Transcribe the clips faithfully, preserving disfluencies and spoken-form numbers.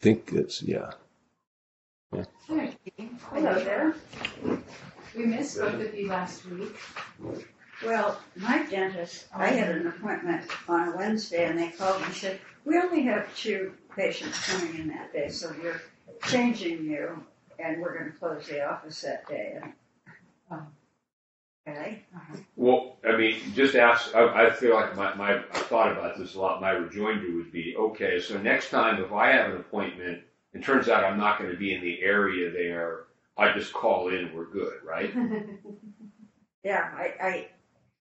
think it's, yeah. yeah. Hello there. We missed both of you last week. Well, my dentist, I had an appointment on a Wednesday, and they called and said, we only have two patients coming in that day, so we're changing you, and we're going to close the office that day. And, okay. Uh-huh. Well, I mean, just ask, I, I feel like my, my, I've thought about this a lot. My rejoinder would be, okay, so next time if I have an appointment, it turns out I'm not going to be in the area there, I just call in, we're good, right? Yeah, I... I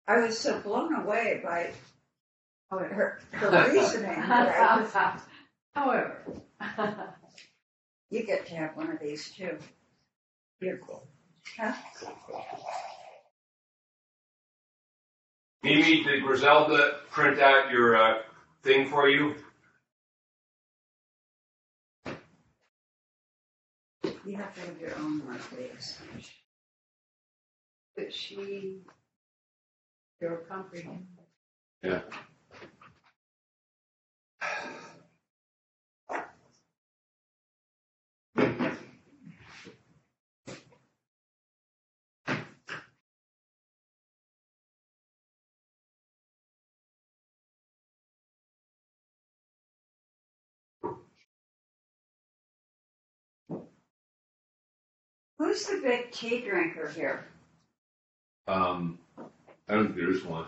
I was so blown away by her, her reasoning. Right? However, you get to have one of these too. Beautiful. Huh? Mimi, did Griselda print out your uh, thing for you? You have to have your own one, please. But she... You're comprehending. Yeah. Who's the big tea drinker here? Um. I don't think there is one.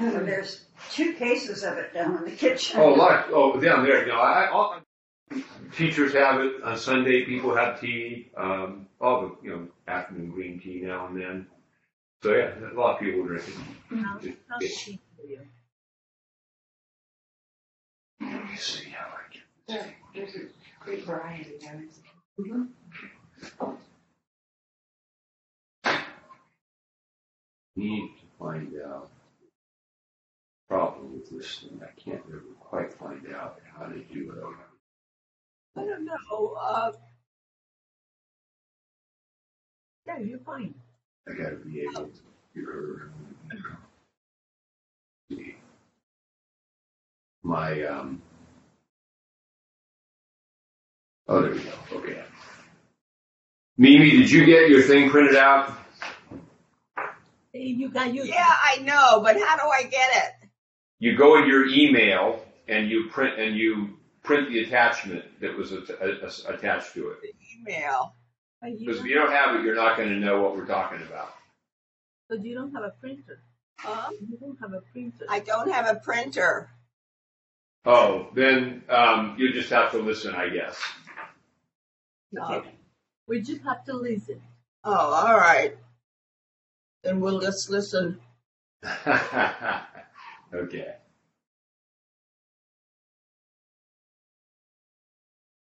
So there's two cases of it down in the kitchen. Oh, like, oh, down there. No, I, all, teachers have it on Sunday. People have tea. Um, all the you know afternoon green tea now and then. So yeah, a lot of people drink it. How, how's tea for you? Let me see how I can. There, there's a great variety there. Mm-hmm. Need to find out the problem with this thing. I can't really quite find out how to do it. I don't know. Uh, yeah, you're fine. I got to be able to hear her. My, um, oh, there we go. Okay. Mimi, did you get your thing printed out? You got you. Yeah, I know, but how do I get it? You go in your email and you print and you print the attachment that was a, a, a, attached to it. The email. Because if you don't have it, you're not going to know what we're talking about. But you don't have a printer. Huh? You don't have a printer. I don't have a printer. Oh, then um, you just have to listen, I guess. Okay. We just have to listen. Oh, all right. And we'll just listen. Okay.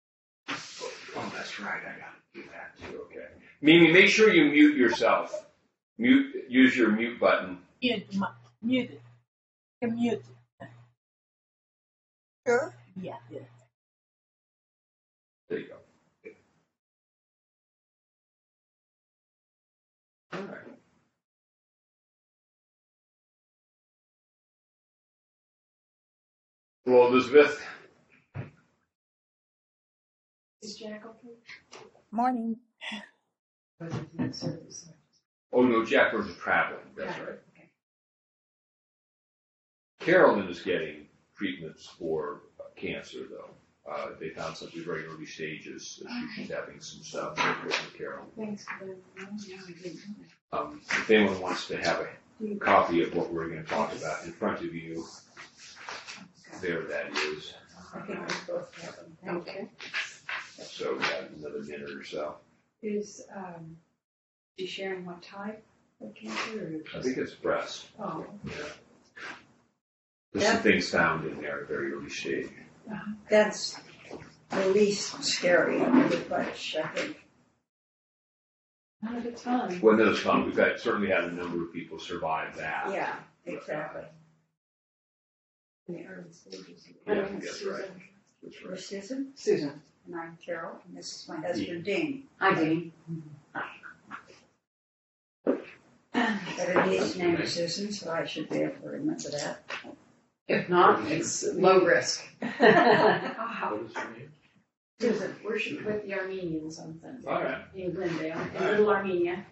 Oh, that's right. I got to do that too. Okay. Mimi, make sure you mute yourself. Mute. Use your mute button. Mute. Mute. Mute. Sure. Yeah. Yeah. There you go. All right. Hello, Elizabeth. Is Jack okay? Morning. Oh, no, Jack was traveling. That's right. Okay. Carolyn is getting treatments for cancer, though. Uh, they found something very early stages. So she, she's having some stuff. Carolyn. Thanks for that. Um, if anyone wants to have a copy of what we're going to talk about in front of you, there that is. Okay. So we have another minute or so. Is um, she sharing what type of cancer? I think it's breast. Oh. Yeah. There's some things found in there at very early stage. That's the least scary of the bunch, I think. None of it's fun. Well, none of it's fun. We've got, certainly had a number of people survive that. Yeah, exactly. But, uh, in the early stages. Yeah, I mean, that's Susan. Right. That's right. Susan? Susan. And I'm Carol, and this is my husband, yeah. Dean. Hi, Dean. Hi. Everybody's name is Susan, so I should be able to remember that. If not, it's low risk. What is your name? Susan worshiped with the Armenians on Sunday All right. in Glendale, in All Little right. Armenia.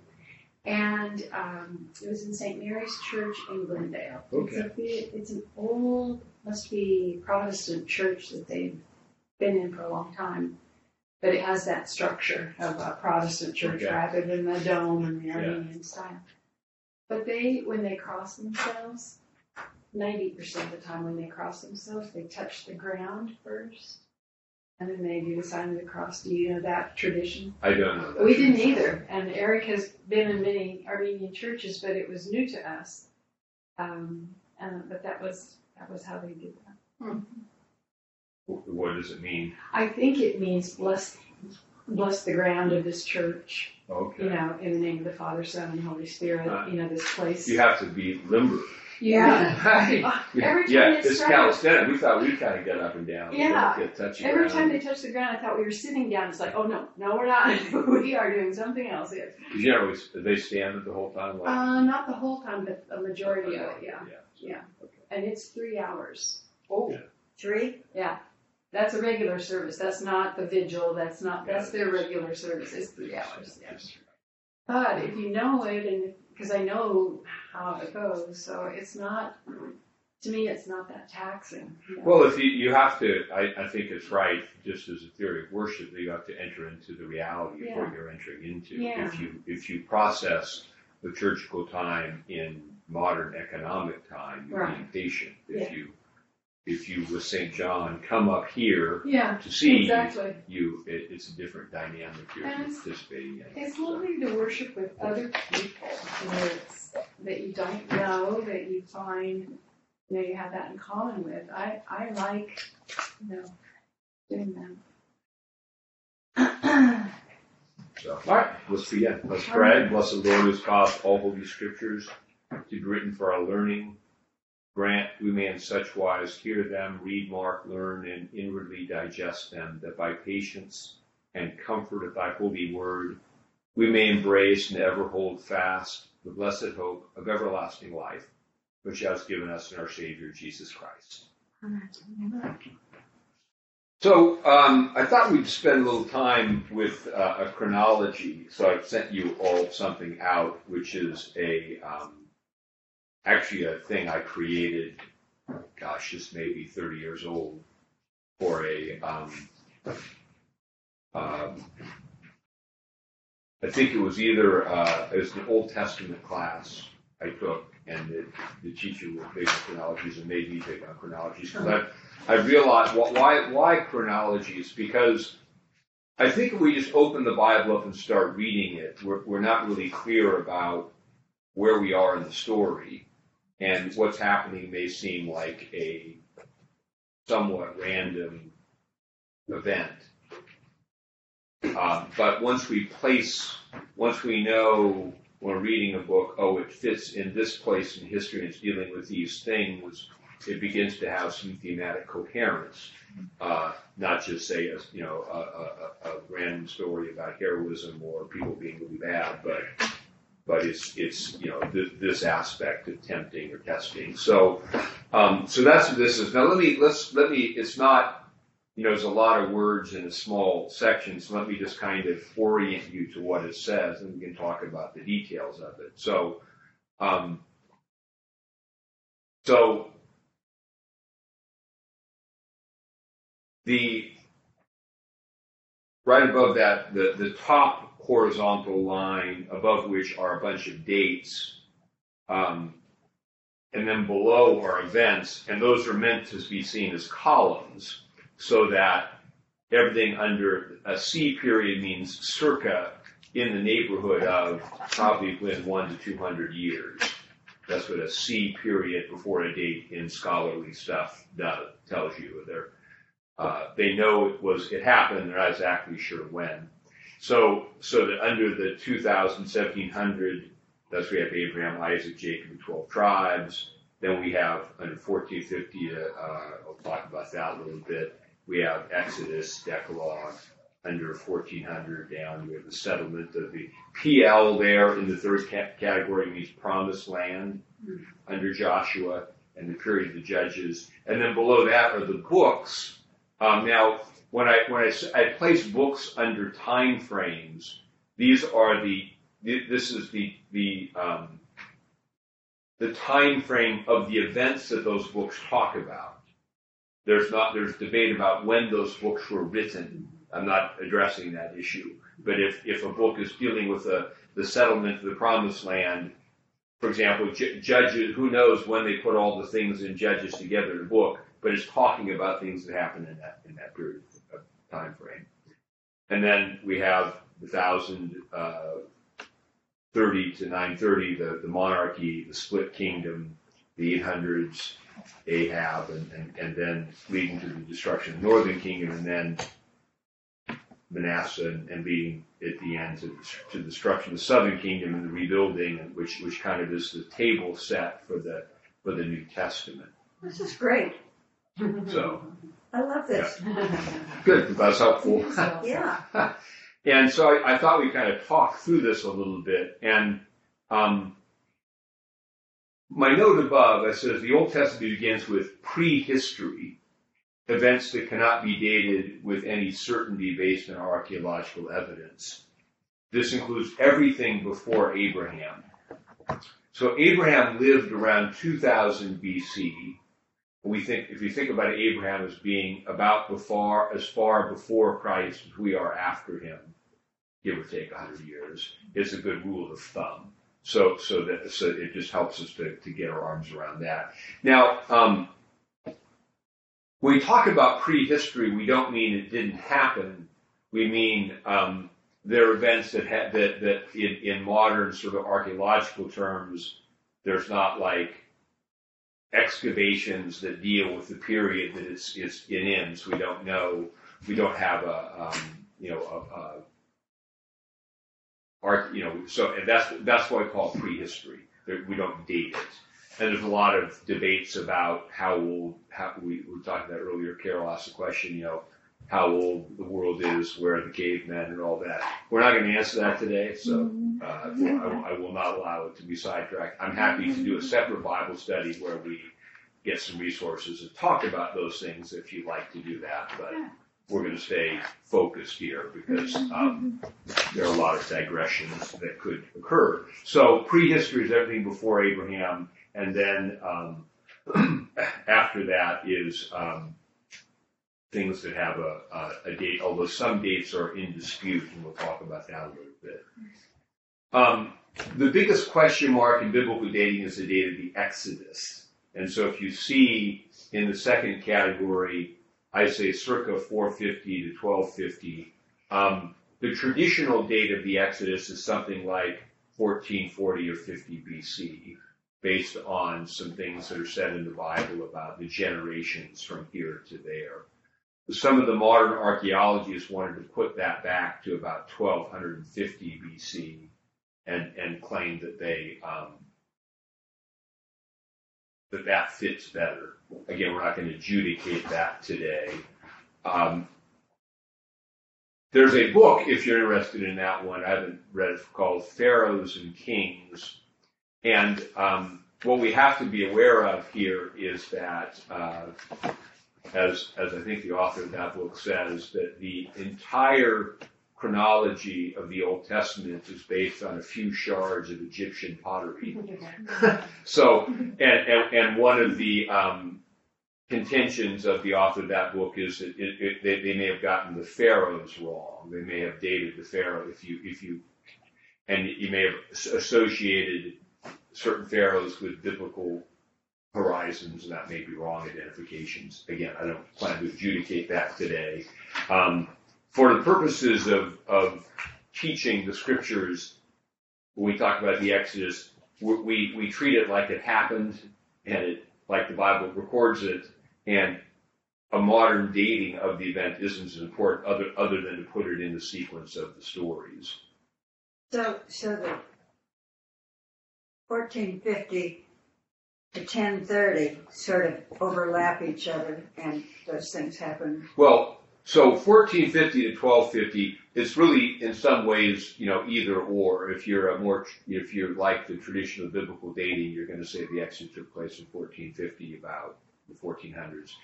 And um, it was in Saint Mary's Church in Glendale. Okay. It's, a, it's an old, must be Protestant church that they've been in for a long time. But it has that structure of a Protestant church okay. rather than the dome and the Armenian yeah. style. But they, when they cross themselves, ninety percent of the time when they cross themselves, they touch the ground first. And then they do the sign of the cross. Do you know that tradition? I don't know that. We didn't either. And Eric has been in many Armenian churches, but it was new to us. Um, and, but that was that was how they did that. Hmm. What does it mean? I think it means bless bless the ground of this church. Okay. You know, in the name of the Father, Son, and Holy Spirit. Uh, you know, this place. You have to be limber. Yeah. Right. Every time yeah, this calisthenics, we thought we kind of got up and down. Yeah. Get Every ground. time they touched the ground, I thought we were sitting down. It's like, oh, no, no, we're not. We are doing something else here. Because you know, they standing the whole time? Like, uh, not the whole time, but a majority of it, yeah. Yeah. So, yeah. Okay. And it's three hours. Oh. Yeah. Three? Yeah. That's a regular service. That's not the vigil. That's not, that's their regular service. It's three hours. Yeah. But if you know it and because I know how it goes, so it's not, to me, it's not that taxing. You know? Well, if you, you have to, I, I think it's right, just as a theory of worship, that you have to enter into the reality yeah. of what you're entering into. Yeah. If you if you process liturgical time in modern economic time, you're right. being patient. If yeah. you if you with Saint John come up here yeah, to see exactly. you, it, it's a different dynamic you're and participating in. It's lovely to worship with other people that you don't know, that you find you know you have that in common with. I, I like you know doing that. So, all right, let's begin. Let's all pray. Right. Bless the Lord who's caused all holy scriptures to be written for our learning. Grant we may in such wise hear them, read, mark, learn, and inwardly digest them, that by patience and comfort of thy holy word we may embrace and ever hold fast the blessed hope of everlasting life, which thou hast given us in our Savior, Jesus Christ. So um, I thought we'd spend a little time with uh, a chronology. So I've sent you all something out, which is a... Um, Actually, a thing I created, gosh, this may be thirty years old, for a, um, um, I think it was either, uh, it was an Old Testament class I took, and the, the teacher was big on chronologies and made me big on chronologies. Because I, I realized why, why chronologies? Because I think if we just open the Bible up and start reading it, we're, we're not really clear about where we are in the story. And what's happening may seem like a somewhat random event. Uh, but once we place, once we know when reading a book, oh, it fits in this place in history and it's dealing with these things, it begins to have some thematic coherence. Uh, not just, say, a, you know, a, a, a random story about heroism or people being really bad, but But it's it's you know th- this aspect of tempting or testing. So um, so that's what this is. Now let me let's let me. It's not you know there's a lot of words in a small section. So let me just kind of orient you to what it says, and we can talk about the details of it. So um, so the right above that the the top horizontal line above which are a bunch of dates, um, and then below are events, and those are meant to be seen as columns, so that everything under a C period means circa in the neighborhood of probably within one to two hundred years. That's what a C period before a date in scholarly stuff does, tells you. They're, uh, they know it was it happened. They're not exactly sure when. So, so that under the two thousand, seventeen hundred, that's we have Abraham, Isaac, Jacob, and twelve tribes. Then we have under fourteen fifty, uh, I'll talk about that a little bit. We have Exodus, Decalogue. Under fourteen hundred down, we have the settlement of the P L there in the third category means promised land mm-hmm. under Joshua and the period of the judges. And then below that are the books. Um, now, when I when I, I place books under time frames, these are the this is the the um, the time frame of the events that those books talk about. There's not there's debate about when those books were written. I'm not addressing that issue. But if, if a book is dealing with a, the settlement of the Promised Land, for example, J- Judges, who knows when they put all the things in Judges together in a book, but it's talking about things that happened in that in that period of time frame. And then we have the one thousand thirty to nine thirty, the, the monarchy, the split kingdom, the eight hundreds, Ahab, and, and, and then leading to the destruction of the northern kingdom, and then Manasseh, and, and leading at the end to, to the destruction of the southern kingdom and the rebuilding, which which kind of is the table set for the for the New Testament. This is great. So I love this. Yeah. Good, that's helpful. So. Yeah. And so I, I thought we kind of talked through this a little bit. And um, my note above, I says the Old Testament begins with prehistory. Events that cannot be dated with any certainty based on archaeological evidence. This includes everything before Abraham. So Abraham lived around two thousand B C. We think, if you think about Abraham as being about before, as far before Christ as we are after him, give or take one hundred years, it's a good rule of thumb. So, so that so it just helps us to, to get our arms around that. Now, um, when we talk about prehistory, we don't mean it didn't happen. We mean um, there are events that, ha- that, that in, in modern sort of archaeological terms, there's not like excavations that deal with the period that it's, it's, it ends. We don't know. We don't have a, um, you know, a, a arch, you know, so and that's that's what I call prehistory. We don't date it. And there's a lot of debates about how old, how, we, we were talking about earlier, Carol asked the question, you know, how old the world is, where are the cavemen and all that. We're not going to answer that today, so uh, I, I will not allow it to be sidetracked. I'm happy to do a separate Bible study where we get some resources and talk about those things if you'd like to do that, but we're going to stay focused here because um, there are a lot of digressions that could occur. So prehistory is everything before Abraham. And then um, after that is um, things that have a, a, a date, although some dates are in dispute, and we'll talk about that a little bit. Um, the biggest question mark in biblical dating is the date of the Exodus. And so if you see in the second category, I say circa four fifty to twelve fifty, um, the traditional date of the Exodus is something like fourteen forty or fifty B C, based on some things that are said in the Bible about the generations from here to there. Some of the modern archaeologists wanted to put that back to about twelve fifty B C and, and claim that they, um, that that fits better. Again, we're not going to adjudicate that today. Um, there's a book, if you're interested in that one, I haven't read it, called Pharaohs and Kings. And um, what we have to be aware of here is that, uh, as as I think the author of that book says, that the entire chronology of the Old Testament is based on a few shards of Egyptian pottery. So, and, and and one of the um, contentions of the author of that book is that it, it, they, they may have gotten the pharaohs wrong. They may have dated the pharaoh if you if you, and you may have associated certain pharaohs with biblical horizons, and that may be wrong identifications. Again, I don't plan to adjudicate that today. Um, for the purposes of, of teaching the scriptures, when we talk about the Exodus, we, we treat it like it happened, and it, like the Bible records it, and a modern dating of the event isn't as important other, other than to put it in the sequence of the stories. So, so the fourteen fifty to ten thirty sort of overlap each other, and those things happen. Well, so fourteen fifty to twelve fifty, it's really in some ways, you know, either or. If you're a more, if you're like the traditional biblical dating, you're going to say the Exodus took place in fourteen fifty, about the fourteen hundreds.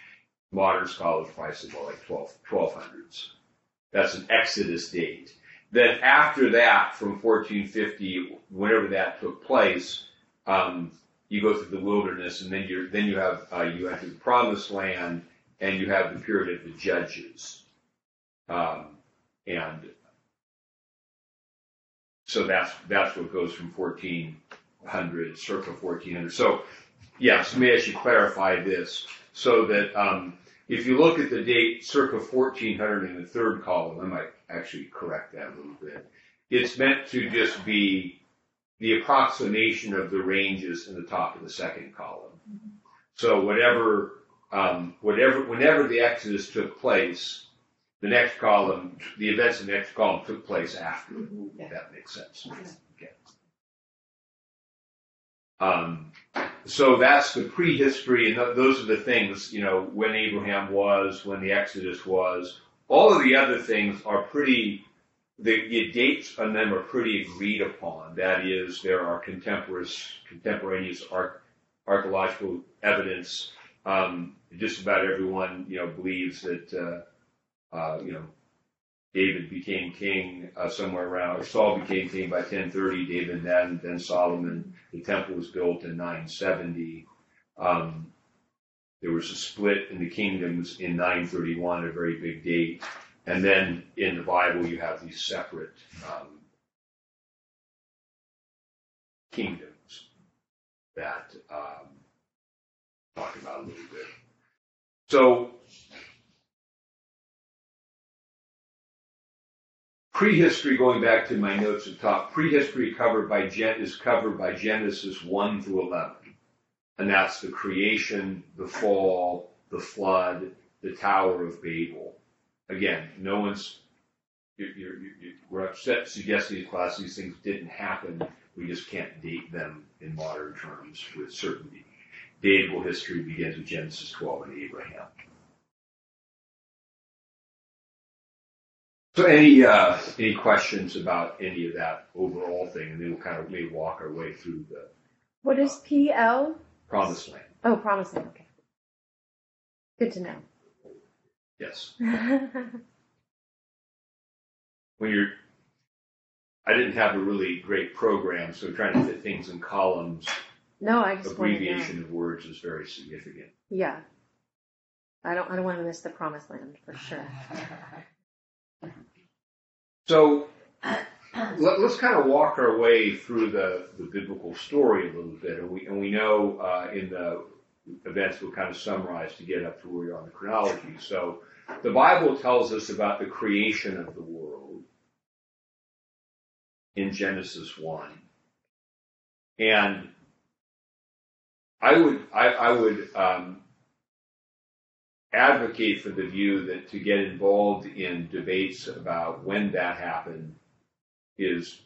Modern scholars probably say more like twelve, twelve hundreds. That's an Exodus date. Then after that, from fourteen fifty, whenever that took place, um, you go through the wilderness, and then you then you have uh, you enter the Promised Land, and you have the period of the Judges, um, and so that's that's what goes from fourteen hundred, circa fourteen hundred. So, yes, may I should clarify this so that um, if you look at the date circa fourteen hundred in the third column, I might actually correct that a little bit. It's meant to just be the approximation of the ranges in the top of the second column. So whatever, um, whatever, whenever the Exodus took place, the next column, the events in the next column took place after it, if that makes sense. Okay. Um, so that's the prehistory, and th those are the things, you know, when Abraham was, when the Exodus was. All of the other things are pretty... The, the dates on them are pretty agreed upon. That is, there are contemporaneous, contemporaneous arch, archaeological evidence. Um, just about everyone, you know, believes that, uh, uh, you know, David became king uh, somewhere around, or Saul became king by ten thirty. David then, then Solomon. The temple was built in nine seventy. Um, there was a split in the kingdoms in nine thirty-one, a very big date. And then in the Bible, you have these separate um, kingdoms that um, talk about a little bit. So prehistory, going back to my notes at the top, prehistory covered by Gen is covered by Genesis one through eleven, and that's the creation, the fall, the flood, the Tower of Babel. Again, no one's, you're, you're, you're, we're upset suggesting these classes, these things didn't happen. We just can't date them in modern terms with certainty. Dateable history begins with Genesis twelve and Abraham. So any, uh, any questions about any of that overall thing? And then we'll kind of maybe walk our way through the... What is P L? Promised Land. Oh, Promised Land, okay. Good to know. Yes. When you're, I didn't have a really great program, so trying to fit things in columns. No, I just abbreviation of words is very significant. Yeah, I don't. I don't want to miss the Promised Land for sure. So let, let's kind of walk our way through the the biblical story a little bit, and we and we know uh, in the events we'll kind of summarize to get up to where we are on the chronology. So. The Bible tells us about the creation of the world in Genesis one, and I would I, I would um, advocate for the view that to get involved in debates about when that happened is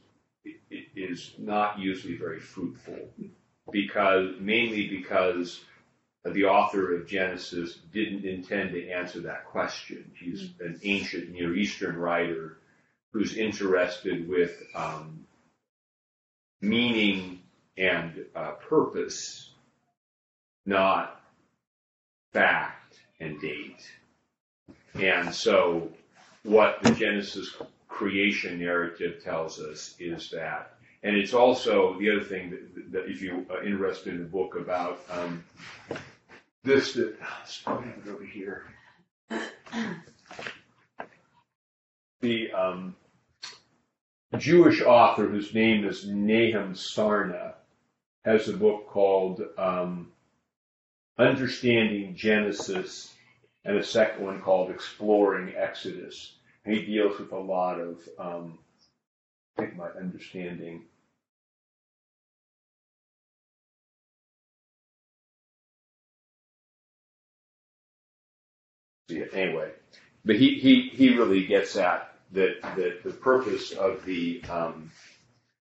is not usually very fruitful, because mainly because. The author of Genesis didn't intend to answer that question. He's an ancient Near Eastern writer who's interested with um, meaning and uh, purpose, not fact and date. And so what the Genesis creation narrative tells us is that, and it's also the other thing that, that if you are interested in the book about um, This, that, let's probably have it over here. The um, Jewish author, whose name is Nahum Sarna, has a book called um, Understanding Genesis, and a second one called Exploring Exodus. And he deals with a lot of, um, I think, my understanding. Anyway, but he, he, he really gets at that, that the purpose of the um,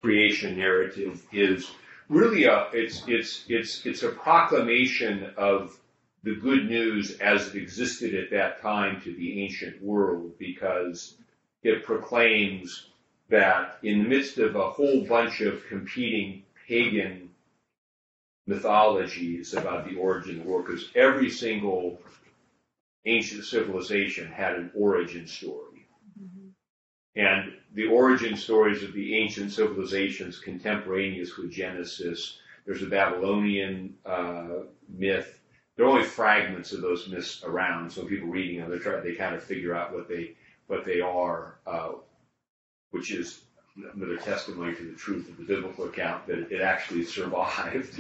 creation narrative is really a it's it's it's it's a proclamation of the good news as it existed at that time to the ancient world, because it proclaims that in the midst of a whole bunch of competing pagan mythologies about the origin of the world, because every single ancient civilization had an origin story. Mm-hmm. And the origin stories of the ancient civilizations contemporaneous with Genesis, there's a Babylonian uh, myth. There are only fragments of those myths around, so people reading them, trying, they kind of figure out what they what they are, uh, which is another testimony to the truth of the biblical account that it actually survived,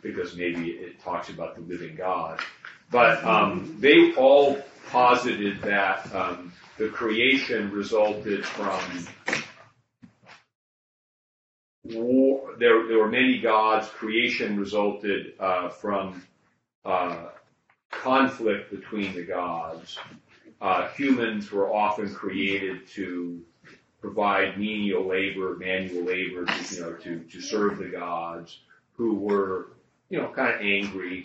because maybe it talks about the living God. But um, they all posited that um, the creation resulted from war. There, there were many gods. Creation resulted uh, from uh, conflict between the gods. Uh, humans were often created to provide menial labor, manual labor, to, you know, to, to serve the gods, who were, you know, kind of angry,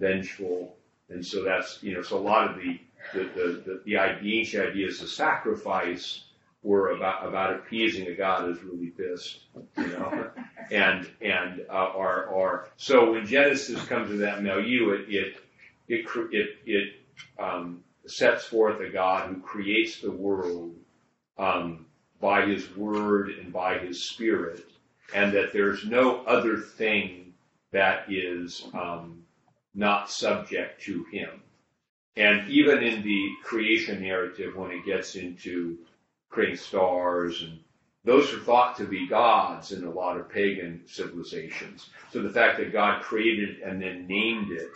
vengeful. And so that's, you know, so a lot of the, the, the, the, the ancient ideas of sacrifice were about, about appeasing a god who's really pissed, you know, and, and, uh, are, are, so when Genesis comes to that milieu, it, it, it, it, it, um, sets forth a God who creates the world, um, by his word and by his spirit, and that there's no other thing that is, um, not subject to him. And even in the creation narrative, when it gets into creating stars, and those are thought to be gods in a lot of pagan civilizations. So the fact that God created and then named it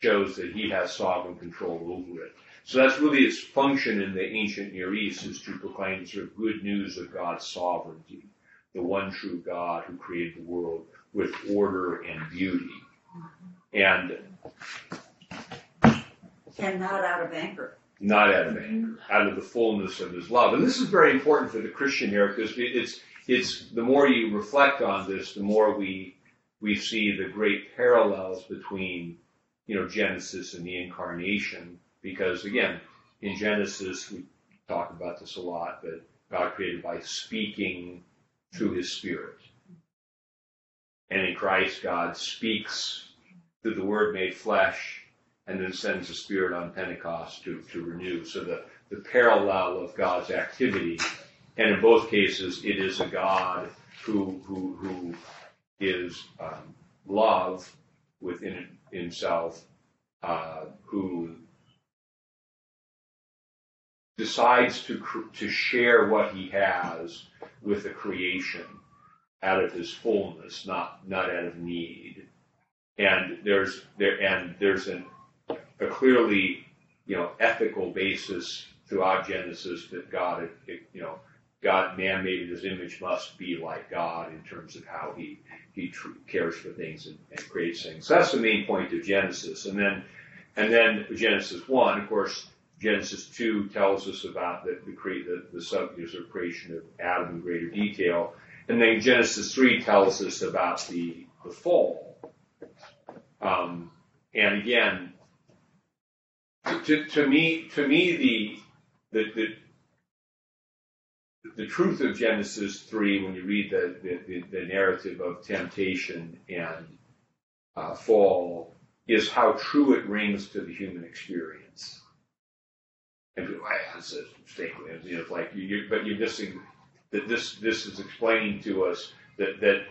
shows that he has sovereign control over it. So that's really its function in the ancient Near East, is to proclaim sort of good news of God's sovereignty, the one true God who created the world with order and beauty. And, and not out of anger. Not out of anger, out of the fullness of his love. And this is very important for the Christian era, because it's it's the more you reflect on this, the more we we see the great parallels between, you know, Genesis and the incarnation. Because again, in Genesis we talk about this a lot, but God created by speaking through his spirit. And in Christ, God speaks through the Word made flesh, and then sends the Spirit on Pentecost to, to renew. So the, the parallel of God's activity, and in both cases, it is a God who who who is um, love within himself, uh, who decides to to share what he has with the creation, out of his fullness, not not out of need. And there's there and there's an, a clearly, you know, ethical basis throughout Genesis that God, it, you know, God, man made in his image, must be like God in terms of how he he cares for things and, and creates things. So that's the main point of Genesis. And then and then Genesis one, of course. Genesis two tells us about the the, the, the sub-years of creation of Adam in greater detail. And then Genesis three tells us about the, the fall. Um, and again, to, to me, to me, the, the, the, the truth of Genesis three, when you read the, the, the narrative of temptation and uh, fall, is how true it rings to the human experience. And people, ah, that's a mistake. You know, it's like, you, but you're missing that this, this is explaining to us that, that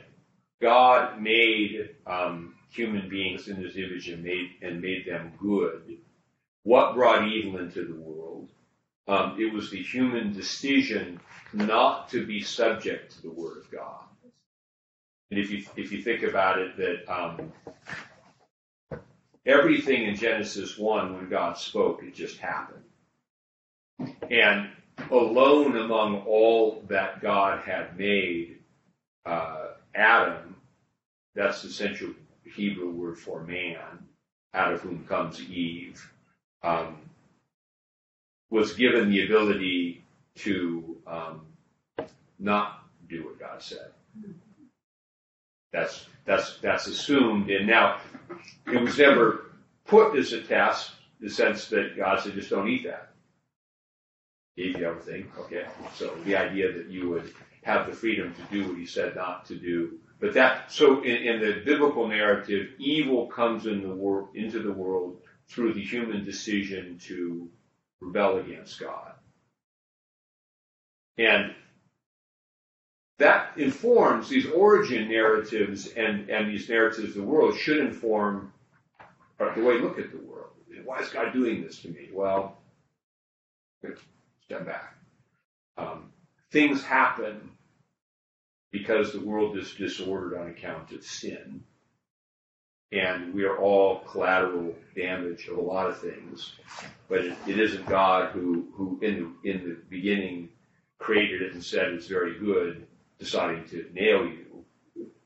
God made um, human beings in his image and made, and made them good. What brought evil into the world? Um, it was the human decision not to be subject to the word of God. And if you, if you think about it, that um, everything in Genesis one, when God spoke, it just happened. And alone among all that God had made, uh, Adam, that's the essential Hebrew word for man, out of whom comes Eve, um, was given the ability to um, not do what God said. That's that's that's assumed. And now, it was never put as a test, in the sense that God said, just don't eat that. Gave you everything, okay. So the idea that you would have the freedom to do what he said not to do, but that so in, in the biblical narrative, evil comes in the world into the world through the human decision to rebel against God. And that informs these origin narratives, and, and these narratives of the world should inform the way we look at the world. Why is God doing this to me? Well, step back. Um, things happen because the world is disordered on account of sin, and we are all collateral damage of a lot of things, but it, it isn't God who, who in, in the beginning created it and said it's very good, deciding to nail you.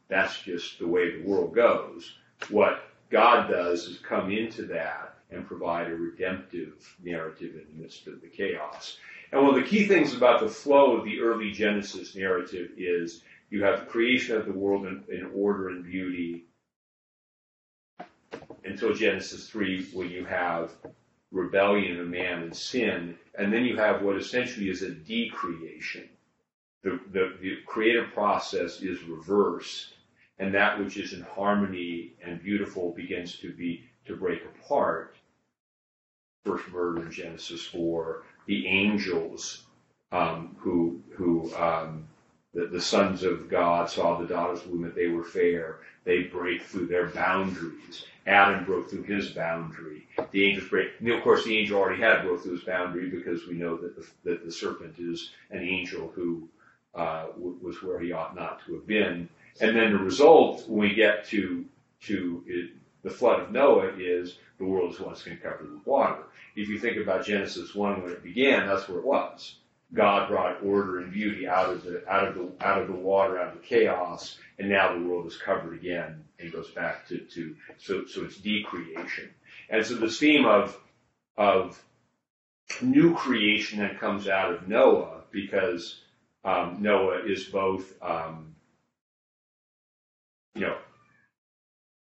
That's just the way the world goes. What God does is come into that and provide a redemptive narrative in the midst of the chaos. And one of the key things about the flow of the early Genesis narrative is you have the creation of the world in, in order and beauty until Genesis three, when you have rebellion of man and sin, and then you have what essentially is a decreation. The, the, the creative process is reversed, and that which is in harmony and beautiful begins to be to break apart. First murder in Genesis four, the angels um, who who um, the, the sons of God saw the daughters of women, they were fair. They break through their boundaries. Adam broke through his boundary. The angels break. And of course, the angel already had broke through his boundary, because we know that the, that the serpent is an angel who uh, w- was where he ought not to have been. And then the result, when we get to to it, the flood of Noah, is the world is once again covered with water. If you think about Genesis one when it began, that's where it was. God brought order and beauty out of the out of the out of the water, out of the chaos, and now the world is covered again and goes back to, to so so it's decreation. And so this theme of of new creation that comes out of Noah, because um, Noah is both um, you know,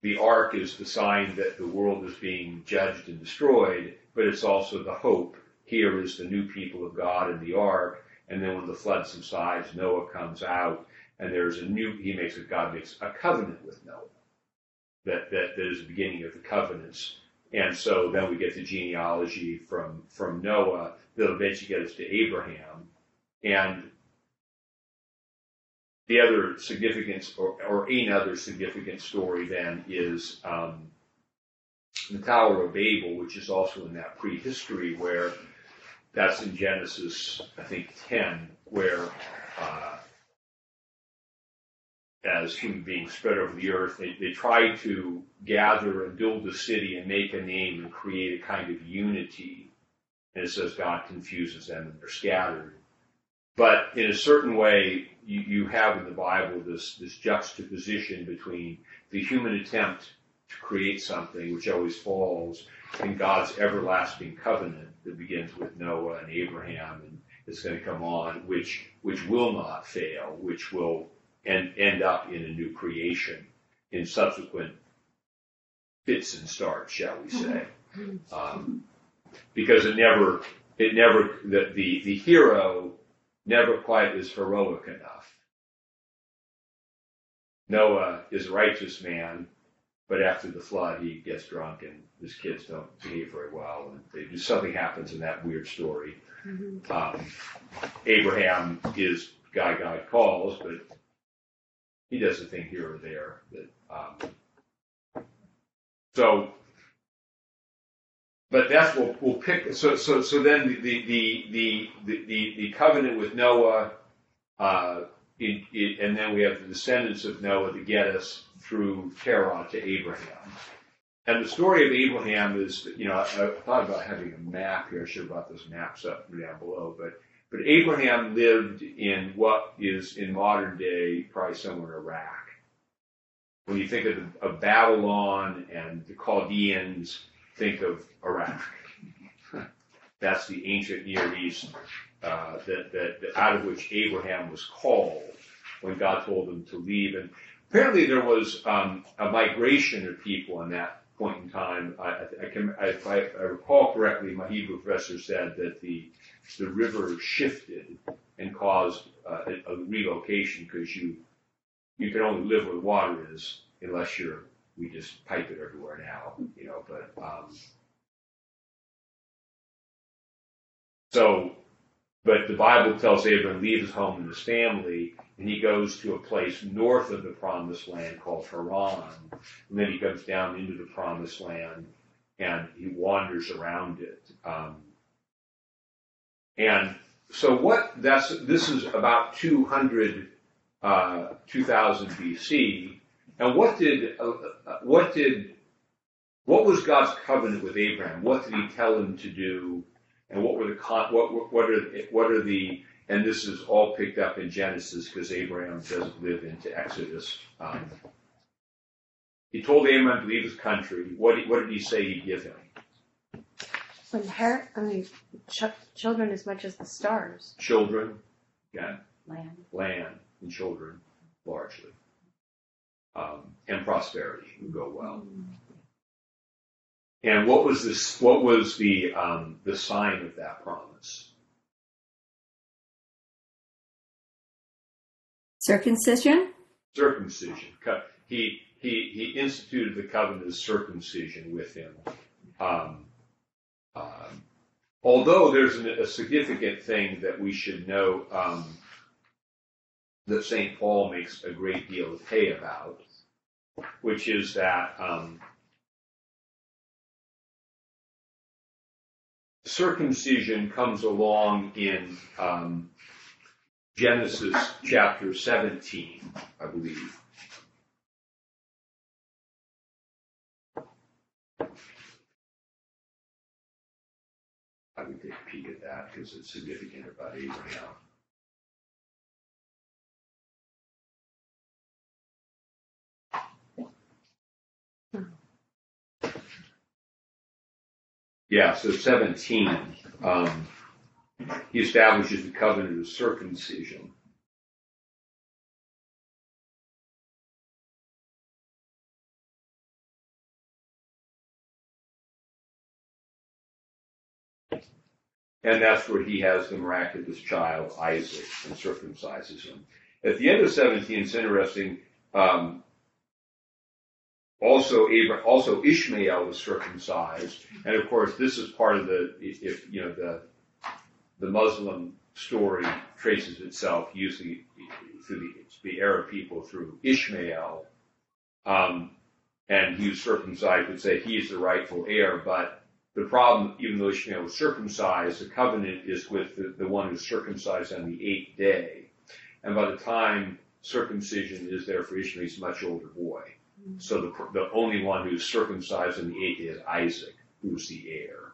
the ark is the sign that the world is being judged and destroyed, but it's also the hope. Here is the new people of God in the ark, and then when the flood subsides, Noah comes out, and there's a new, he makes, God makes a covenant with Noah. That, that, that is the beginning of the covenants. And so then we get the genealogy from, from Noah that eventually gets us to Abraham. And the other significance, or, or another significant story then, is um, the Tower of Babel, which is also in that prehistory, where that's in Genesis, I think, ten, where uh, as human beings spread over the earth, they, they try to gather and build a city and make a name and create a kind of unity. And it says God confuses them and they're scattered. But in a certain way, you, you have in the Bible this, this juxtaposition between the human attempt to create something, which always falls, and God's everlasting covenant that begins with Noah and Abraham and is going to come on, which which will not fail, which will end, end up in a new creation in subsequent fits and starts, shall we say. Um, because it never, it never the, the, the hero... never quite is heroic enough. Noah is a righteous man, but after the flood, he gets drunk and his kids don't behave very well, and they do, something happens in that weird story. Mm-hmm. Um, Abraham is the guy God calls, but he does a thing here or there. That, um, so, but that's what we'll pick. So, so, so then the the the the, the covenant with Noah, uh, it, it, and then we have the descendants of Noah to get us through Terah to Abraham. And the story of Abraham is, you know, I, I thought about having a map here. I should have brought those maps up and down below. But but Abraham lived in what is in modern day probably somewhere in Iraq. When you think of, of Babylon and the Chaldeans, think of Iraq. That's the ancient Near East uh, that, that, that out of which Abraham was called when God told him to leave. And apparently there was um, a migration of people in that point in time. I, I can, I, if I, I recall correctly, my Hebrew professor said that the the river shifted and caused uh, a, a relocation, because you you can only live where the water is unless you're. We just pipe it everywhere now, you know, but um, So, but the Bible tells Abram to leave his home and his family, and he goes to a place north of the promised land called Haran, and then he comes down into the promised land, and he wanders around it. Um, and so what that's, this is about two hundred, uh, two thousand B C, and what did, uh, what did, what was God's covenant with Abraham? What did he tell him to do? And what were the, what, what are, what are the, and this is all picked up in Genesis because Abraham doesn't live into Exodus. Um, he told Abraham to leave his country. What, what did he say he'd give him? Inherit, I mean, ch- children as much as the stars. Children, yeah. Land. Land and children, largely. Um, and prosperity would go well. Mm-hmm. And what was this? What was the um, the sign of that promise? Circumcision. Circumcision. He he he instituted the covenant of circumcision with him. Um, uh, although there's an, a significant thing that we should know um, that Saint Paul makes a great deal of hay about, which is that. Um, Circumcision comes along in um, Genesis chapter seventeen, I believe. I would take a peek at that because it's significant about Abraham. Yeah, so seventeen, um, he establishes the covenant of circumcision. And that's where he has the miraculous child, Isaac, and circumcises him. At the end of seventeen, it's interesting, um, Also, Abraham, also Ishmael was circumcised, and of course, this is part of the if you know the the Muslim story traces itself usually through the, the Arab people through Ishmael, um, and he was circumcised. Would say he is the rightful heir, but the problem, even though Ishmael was circumcised, the covenant is with the, the one who's circumcised on the eighth day, and by the time circumcision is there for Ishmael, he's a much older boy. So the, the only one who's circumcised on the eighth day is Isaac, who's the heir.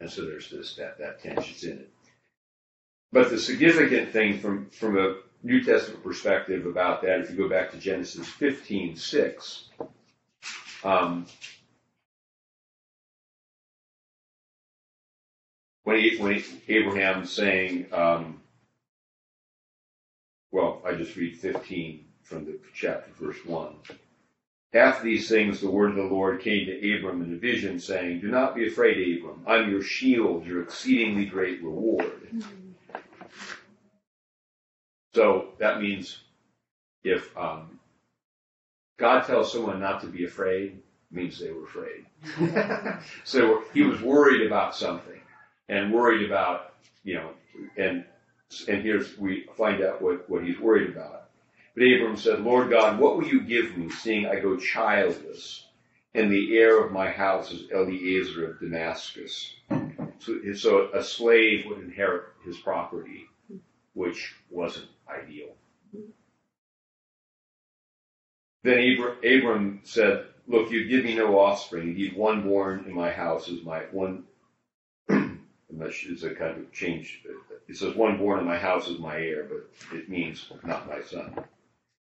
And so there's this that, that tension's in it. But the significant thing from, from a New Testament perspective about that, if you go back to Genesis fifteen six, um, when, he, when Abraham's saying, um, well, I just read fifteen from the chapter, verse one. After these things, the word of the Lord came to Abram in a vision, saying, "Do not be afraid, Abram. I'm your shield, your exceedingly great reward." Mm-hmm. So that means if um, God tells someone not to be afraid, it means they were afraid. So he was worried about something, and worried about, you know, and and here's we find out what, what he's worried about. But Abram said, "Lord God, what will you give me, seeing I go childless, and the heir of my house is Eliezer of Damascus?" So, so a slave would inherit his property, which wasn't ideal. Then Abram, Abram said, "Look, you give me no offspring. Indeed, one born in my house is my one." Is a kind of change. It says, "One born in my house is my heir," but it means not my son.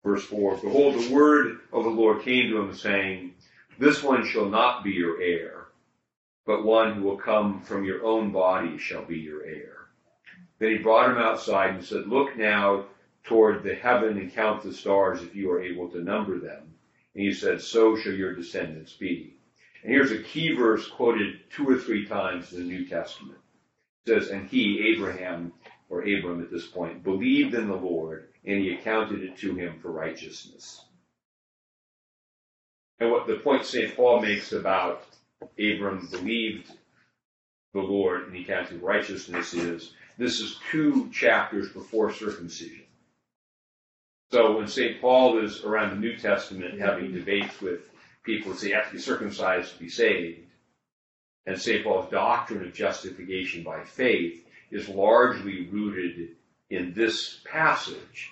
Verse four, "Behold, the word of the Lord came to him, saying, this one shall not be your heir, but one who will come from your own body shall be your heir." Then he brought him outside and said, "Look now toward the heaven and count the stars, if you are able to number them." And he said, "So shall your descendants be." And here's a key verse quoted two or three times in the New Testament. It says, "And he," Abraham, or Abram at this point, "believed in the Lord, and he accounted it to him for righteousness." And what the point Saint Paul makes about Abram believed the Lord in the account of righteousness is. This is two chapters before circumcision. So when Saint Paul is around the New Testament having debates with people who say you have to be circumcised to be saved, and Saint Paul's doctrine of justification by faith is largely rooted in this passage,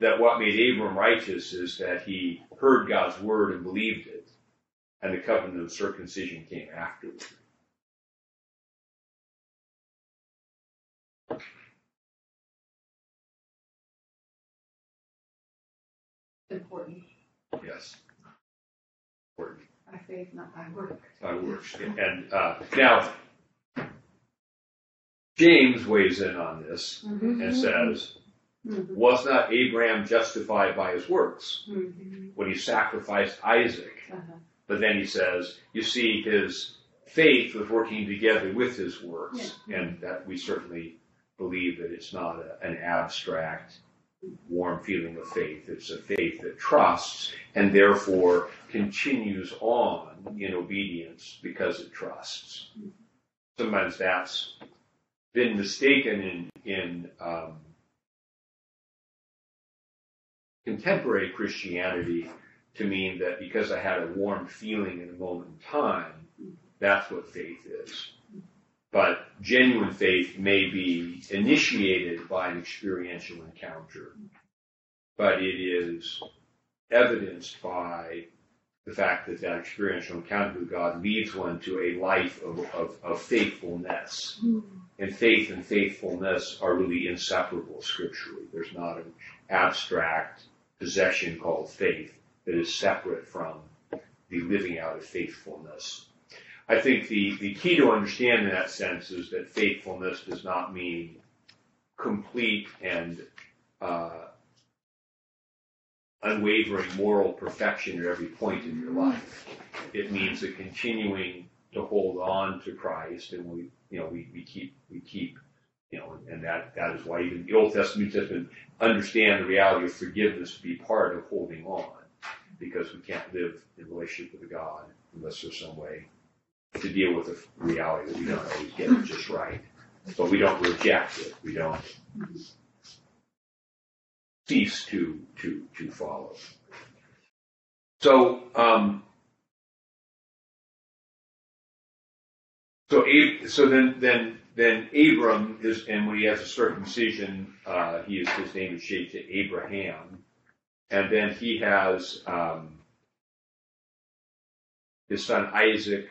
that what made Abram righteous is that he heard God's word and believed it, and the covenant of circumcision came afterward. Important. Yes. Important. By faith, not by work. By works. And uh, now, James weighs in on this mm-hmm. and says, mm-hmm. was not Abraham justified by his works mm-hmm. when he sacrificed Isaac? Uh-huh. But then he says, you see, his faith was working together with his works, yeah. and that we certainly believe that it's not a, an abstract warm feeling of faith. It's a faith that trusts and therefore continues on in obedience because it trusts. Sometimes that's been mistaken in, in um, contemporary Christianity to mean that because I had a warm feeling in a moment in time, that's what faith is. But genuine faith may be initiated by an experiential encounter, but it is evidenced by the fact that that experiential encounter with God leads one to a life of, of, of faithfulness. Mm-hmm. And faith and faithfulness are really inseparable scripturally. There's not an abstract possession called faith that is separate from the living out of faithfulness. I think the, the key to understand in that sense is that faithfulness does not mean complete and uh, unwavering moral perfection at every point in your life. It means a continuing to hold on to Christ, and we, you know, we, we keep, we keep, you know, and that, that is why even the Old Testament, New Testament understand the reality of forgiveness to be part of holding on, because we can't live in relationship with God unless there's some way to deal with the reality that we don't always get it just right. But we don't reject it. We don't cease to to to follow. So um, so Ab- so then then then Abram is, and when he has a circumcision, uh, he is, his name is changed to Abraham, and then he has um, his son Isaac.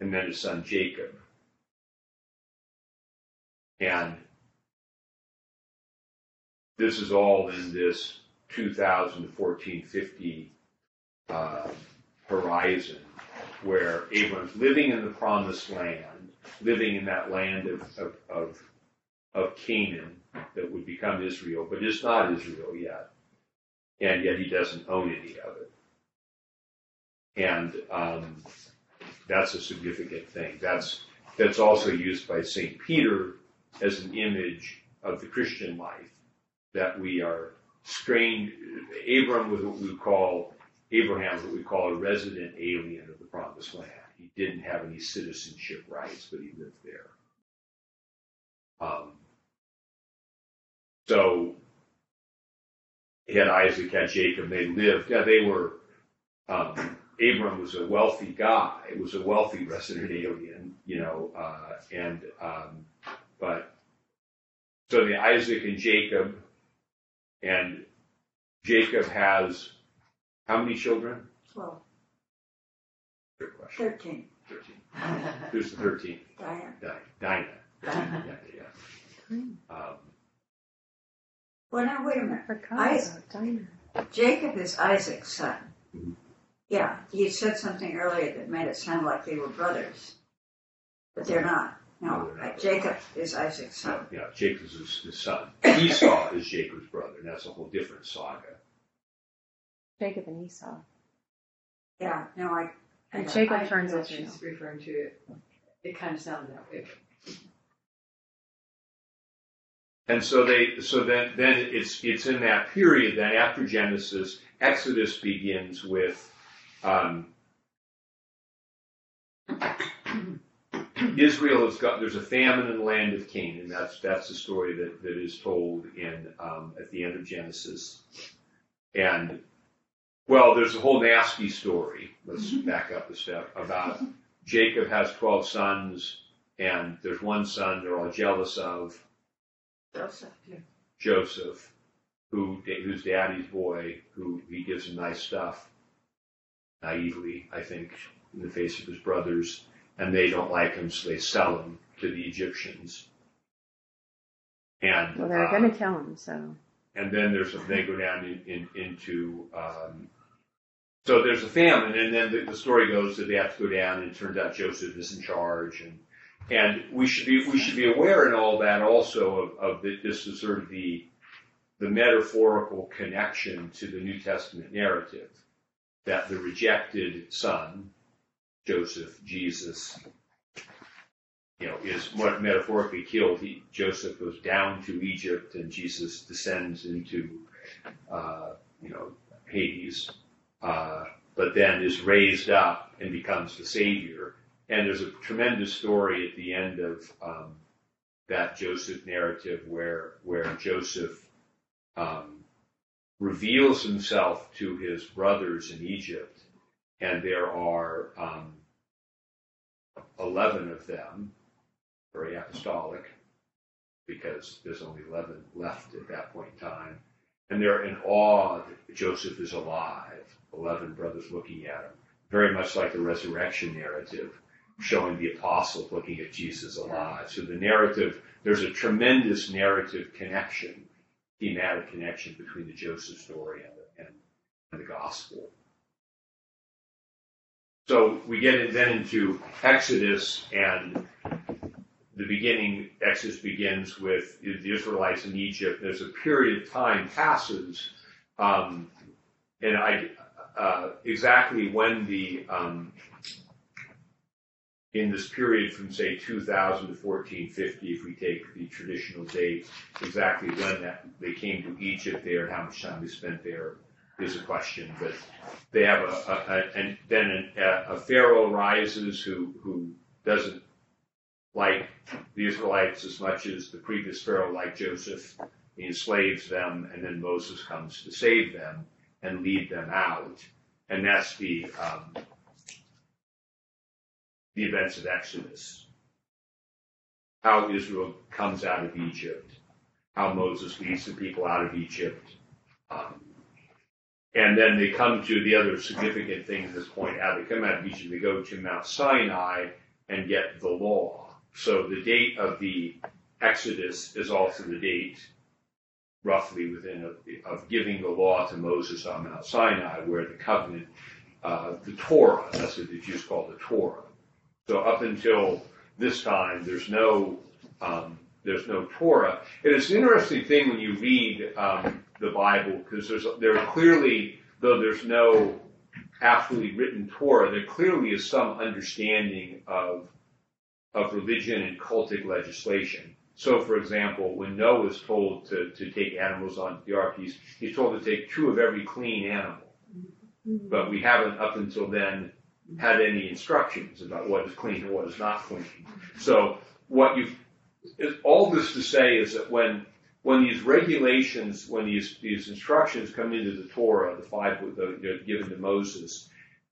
And then his son Jacob. And this is all in this two thousand fourteen fifty uh, horizon, where Abram's living in the promised land, living in that land of, of, of, of Canaan that would become Israel, but it's not Israel yet. And yet he doesn't own any of it. And um, That's a significant thing. That's that's also used by Saint Peter as an image of the Christian life, that we are strained. Abram was what we call, Abraham was what we call a resident alien of the promised land. He didn't have any citizenship rights, but he lived there. Um, so he had Isaac, had Jacob, they lived, yeah, they were... Um, Abram was a wealthy guy, was a wealthy resident alien, you know, uh, and, um, but, so the Isaac and Jacob, and Jacob has how many children? Twelve. Good question. Thirteen. Thirteen. Who's the thirteenth? Dinah. Dinah. Dinah. Dinah. Yeah, yeah. Um, well, now, wait a minute. Isaac. Dinah. Jacob is Isaac's son. Mm-hmm. Yeah, you said something earlier that made it sound like they were brothers, but they're not. No, no they're not Jacob brothers. Is Isaac's son. Yeah, yeah, Jacob is his son. Esau is Jacob's brother, and that's a whole different saga. Jacob and Esau. Yeah, no, I... I and Jacob I turns out she's referring to it. It kind of sounded that way. And so they, so then, then it's it's in that period that after Genesis, Exodus begins with... Um, Israel has got, there's a famine in the land of Canaan, and that's that's the story that, that is told in um, at the end of Genesis. And well, there's a whole nasty story. Let's back up a step about Jacob has twelve sons, and there's one son they're all jealous of, Joseph, yeah. Joseph, who who's daddy's boy, who he gives him nice stuff, naively, I think, in the face of his brothers. And they don't like him, so they sell him to the Egyptians. And well, they're uh, going to kill him, so. And then there's a, they go down in, in, into, um, so there's a famine, and then the, the story goes that they have to go down, and it turns out Joseph is in charge, and and we should be we should be aware in all that also of, of the, this is sort of the the metaphorical connection to the New Testament narrative that the rejected son, Joseph, Jesus, you know, is what metaphorically killed. He, Joseph goes down to Egypt, and Jesus descends into, uh, you know, Hades, uh, but then is raised up and becomes the Savior. And there's a tremendous story at the end of um, that Joseph narrative where where Joseph um, reveals himself to his brothers in Egypt, and there are um, eleven of them, very apostolic, because there's only eleven left at that point in time. And they're in awe that Joseph is alive, eleven brothers looking at him, very much like the resurrection narrative, showing the apostles looking at Jesus alive. So the narrative, there's a tremendous narrative connection, thematic connection between the Joseph story and the, and, and the gospel. So we get then into Exodus, and the beginning, Exodus begins with the Israelites in Egypt. There's a period of time passes, um, and I uh, exactly when the, um, in this period from, say, two thousand to fourteen fifty, if we take the traditional date, exactly when that they came to Egypt there and how much time they spent there is a question, but they have a, a, a and then a, a Pharaoh rises who, who doesn't like the Israelites as much as the previous Pharaoh liked Joseph. He enslaves them, and then Moses comes to save them and lead them out. And that's the, um, the events of Exodus, how Israel comes out of Egypt, how Moses leads the people out of Egypt, um, and then they come to the other significant thing at this point. Out, they come out of Egypt, they go to Mount Sinai and get the law. So the date of the Exodus is also the date, roughly within a, of giving the law to Moses on Mount Sinai, where the covenant, uh, the Torah, that's what the Jews call the Torah. So up until this time, there's no um, there's no Torah. And it's an interesting thing when you read Um, the Bible, because there's there clearly, though there's no absolutely written Torah, there clearly is some understanding of of religion and cultic legislation. So, for example, when Noah is told to, to take animals onto the ark, he's, he's told to take two of every clean animal. But we haven't, up until then, had any instructions about what is clean and what is not clean. So, what you've, all this to say is that when When these regulations, when these, these instructions come into the Torah, the five the, given to Moses,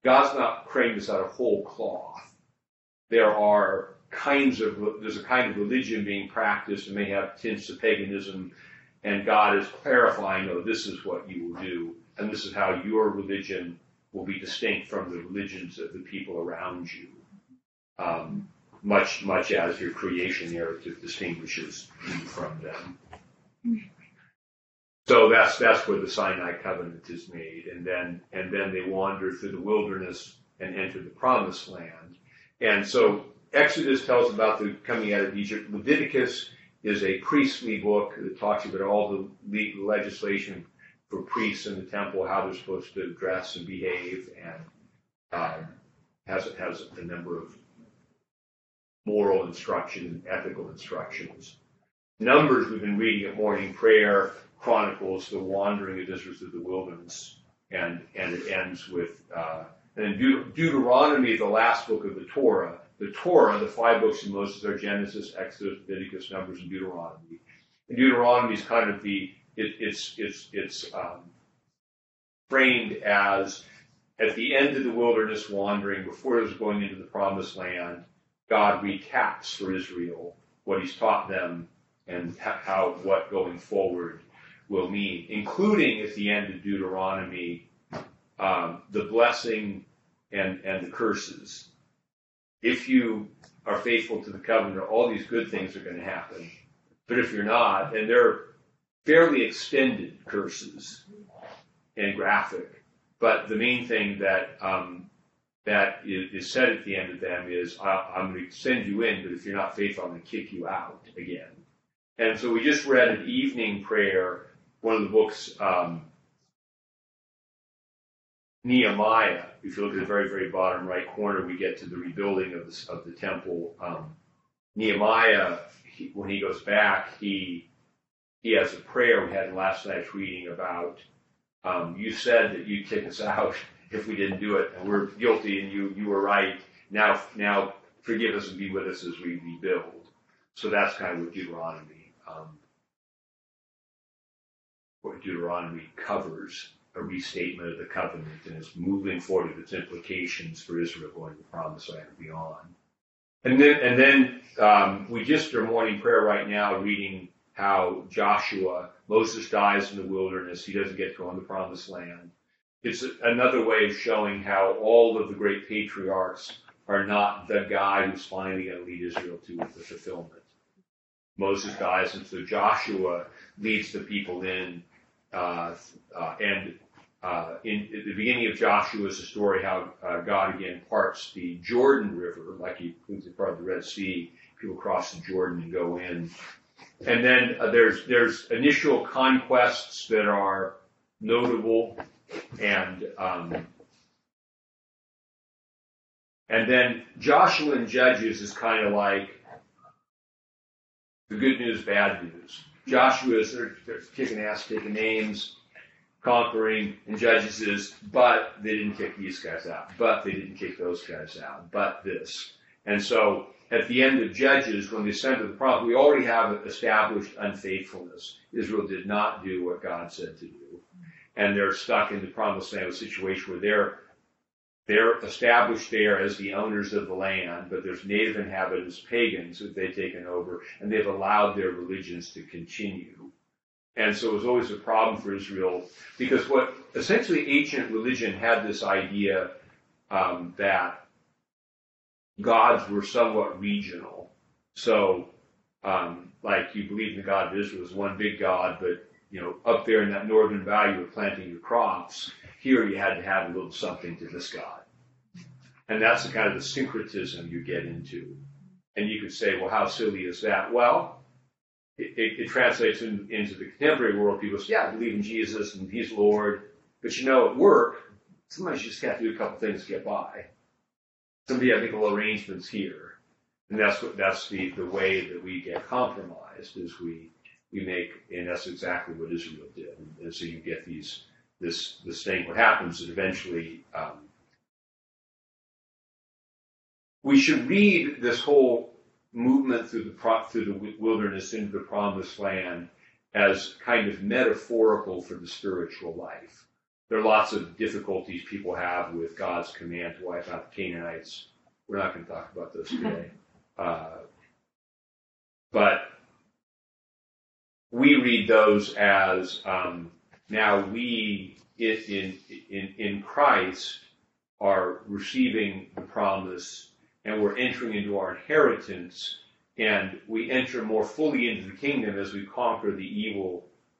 God's not creating this out of whole cloth. There are kinds of, there's a kind of religion being practiced and may have tints of paganism, and God is clarifying, oh, this is what you will do, and this is how your religion will be distinct from the religions of the people around you. Um, much, much as your creation narrative distinguishes you from them. So that's that's where the Sinai covenant is made, and then and then they wander through the wilderness and enter the promised land. And so Exodus tells about the coming out of Egypt. Leviticus is a priestly book that talks about all the legal legislation for priests in the temple, how they're supposed to dress and behave, and um, has has a number of moral instruction and ethical instructions. Numbers, we've been reading at morning prayer, chronicles the wandering of Israel through the wilderness, and, and it ends with, uh, and Deut- Deuteronomy, the last book of the Torah, the Torah, the five books of Moses, are Genesis, Exodus, Leviticus, Numbers, and Deuteronomy. And Deuteronomy is kind of the, it, it's, it's, it's um, framed as at the end of the wilderness wandering, before it was going into the promised land, God recaps for Israel what he's taught them and how what going forward will mean, including at the end of Deuteronomy, um, the blessing and, and the curses. If you are faithful to the covenant, all these good things are going to happen. But if you're not, and they're fairly extended curses and graphic, but the main thing that um, that is, is said at the end of them is, I, I'm going to send you in, but if you're not faithful, I'm going to kick you out again. And so we just read an evening prayer, one of the books, um, Nehemiah. If you look at the very, very bottom right corner, we get to the rebuilding of the, of the temple. Um, Nehemiah, he, when he goes back, he he has a prayer we had in last night's reading about, um, you said that you'd kick us out if we didn't do it, and we're guilty, and you you were right. Now, now forgive us and be with us as we rebuild. So that's kind of what Deuteronomy, um, what Deuteronomy covers. A restatement of the covenant, and it's moving forward with its implications for Israel going to the promised land and beyond. And then, and then um, we just are morning prayer right now, reading how Joshua, Moses dies in the wilderness. He doesn't get to go in the promised land. It's another way of showing how all of the great patriarchs are not the guy who's finally going to lead Israel to the fulfillment. Moses dies, and so Joshua leads the people in, uh, uh, and Uh, in, in the beginning of Joshua is the story how uh, God again parts the Jordan River, like he includes part of the Red Sea. People cross the Jordan and go in, and then uh, there's there's initial conquests that are notable, and um, and then Joshua and Judges is kind of like the good news, bad news. Joshua is they're, they're kicking ass, taking names, conquering, and Judges is, but they didn't kick these guys out, but they didn't kick those guys out, but this. And so at the end of Judges, when they sent to the prophet, we already have established unfaithfulness. Israel did not do what God said to do. And they're stuck in the promised land, a situation where they're, they're established there as the owners of the land, but there's native inhabitants, pagans, that they've taken over, and they've allowed their religions to continue. And so it was always a problem for Israel, because what essentially ancient religion had this idea um, that gods were somewhat regional. So, um, like, you believe in the God of Israel as one big God, but, you know, up there in that northern valley you were planting your crops. Here you had to have a little something to this God. And that's the kind of the syncretism you get into. And you could say, well, how silly is that? Well, It, it, it translates in, into the contemporary world. People say, yeah, I believe in Jesus and he's Lord. But you know, at work, sometimes you just have to do a couple things to get by. Somebody had to make little arrangements here. And that's what that's the, the way that we get compromised, is we we make, and that's exactly what Israel did. And, and so you get these this this thing. What happens is eventually um, we should read this whole movement through the through the wilderness into the promised land as kind of metaphorical for the spiritual life. There are lots of difficulties people have with God's command to wipe out the Canaanites. We're not going to talk about those today. Uh, but we read those as um, now we in in in Christ are receiving the promise, and we're entering into our inheritance, and we enter more fully into the kingdom as we conquer the evil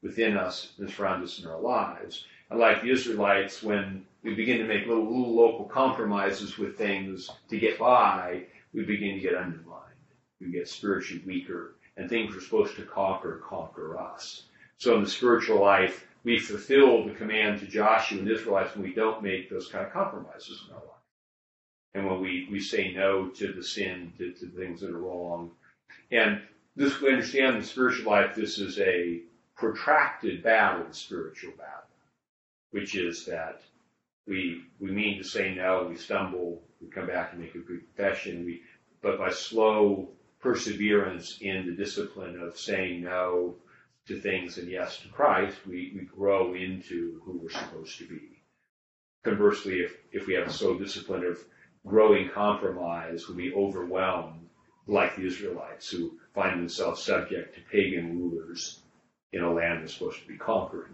within us and surround us in our lives. And like the Israelites, when we begin to make little, little local compromises with things to get by, we begin to get undermined. We get spiritually weaker, and things we're supposed to conquer conquer us. So in the spiritual life, we fulfill the command to Joshua and the Israelites when we don't make those kind of compromises in our life. And when we, we say no to the sin, to, to things that are wrong. And this, we understand in the spiritual life, this is a protracted battle, spiritual battle, which is that we we mean to say no, we stumble, we come back and make a good confession, we but by slow perseverance in the discipline of saying no to things and yes to Christ, we, we grow into who we're supposed to be. Conversely, if, if we have a slow discipline of growing compromise, we'll be overwhelmed like the Israelites who find themselves subject to pagan rulers in a land that's supposed to be conquered.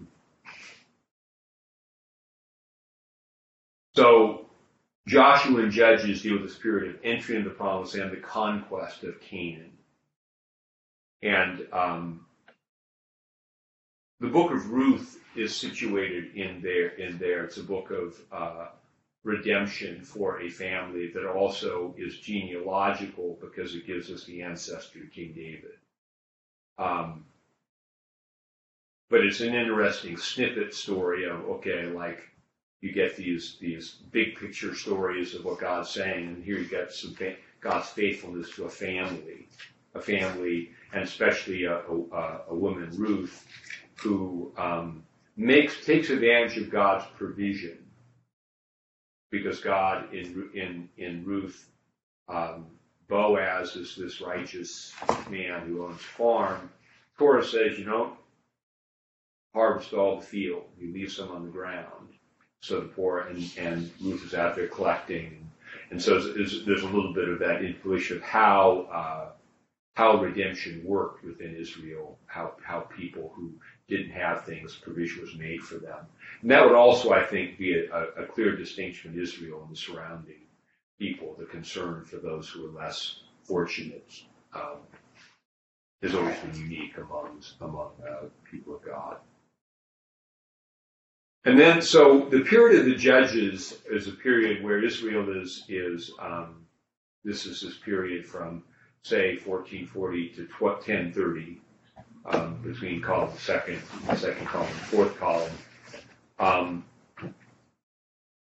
So Joshua and Judges deal with this period of entry into the promised land, the conquest of Canaan. And um, the book of Ruth is situated in there. In there, it's a book of uh, redemption for a family that also is genealogical because it gives us the ancestry of King David. Um, but it's an interesting snippet story of, okay, like, you get these these big picture stories of what God's saying, and here you get some fa- God's faithfulness to a family, a family, and especially a a, a woman, Ruth, who um, makes takes advantage of God's provision, because God in in in Ruth, um, Boaz is this righteous man who owns a farm. Torah says, you don't harvest all the field; you leave some on the ground. So the poor, and, and Ruth is out there collecting. And so it's, it's, there's a little bit of that influence of how uh, how redemption worked within Israel, how, how people who didn't have things, provision was made for them. And that would also, I think, be a, a clear distinction in Israel and the surrounding people, the concern for those who are less fortunate um, has always been unique among, among uh, people of God. And then, so the period of the Judges is a period where Israel is, is um, this is this period from, say, fourteen forty to twelve, ten thirty, um, between column second, second column, fourth column. Um,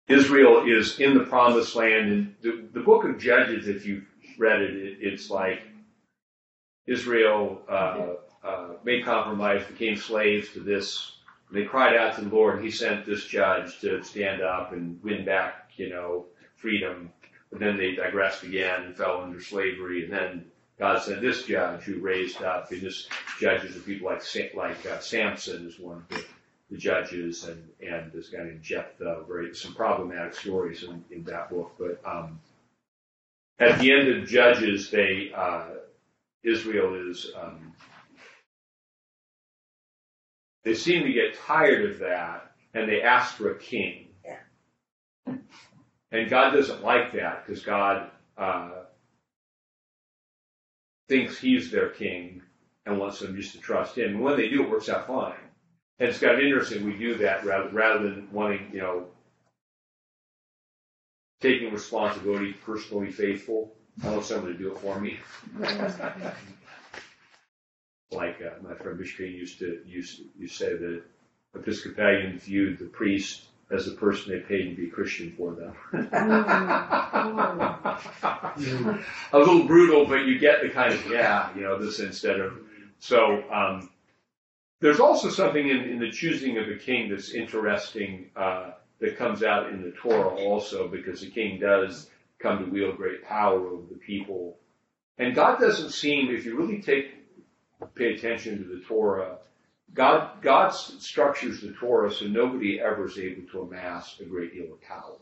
Israel is in the Promised Land. And the, the book of Judges, if you've read it, it it's like Israel uh, uh, made compromise, became slaves to this. They cried out to the Lord, and he sent this judge to stand up and win back, you know, freedom. But then they digressed again and fell under slavery. And then God sent this judge who raised up, and this judges are people like like uh, Samson is one of the, the judges, and, and this guy named Jephthah. Very some problematic stories in, in that book. But um, at the end of Judges, they uh, Israel is. Um, They seem to get tired of that, and they ask for a king. Yeah. And God doesn't like that, because God uh, thinks he's their king and wants them just to trust him. And when they do, it works out fine. And it's kind of interesting we do that rather, rather than wanting, you know, taking responsibility, personally faithful. I want someone to do it for me. Like uh, my friend Mishkin used to used you say that Episcopalians viewed the priest as the person they paid to be Christian for them. A little brutal, but you get the kind of yeah, you know, this instead of so. Um, there's also something in, in the choosing of a king that's interesting uh, that comes out in the Torah also, because the king does come to wield great power over the people, and God doesn't seem, if you really take pay attention to the Torah. God, God structures the Torah so nobody ever is able to amass a great deal of power.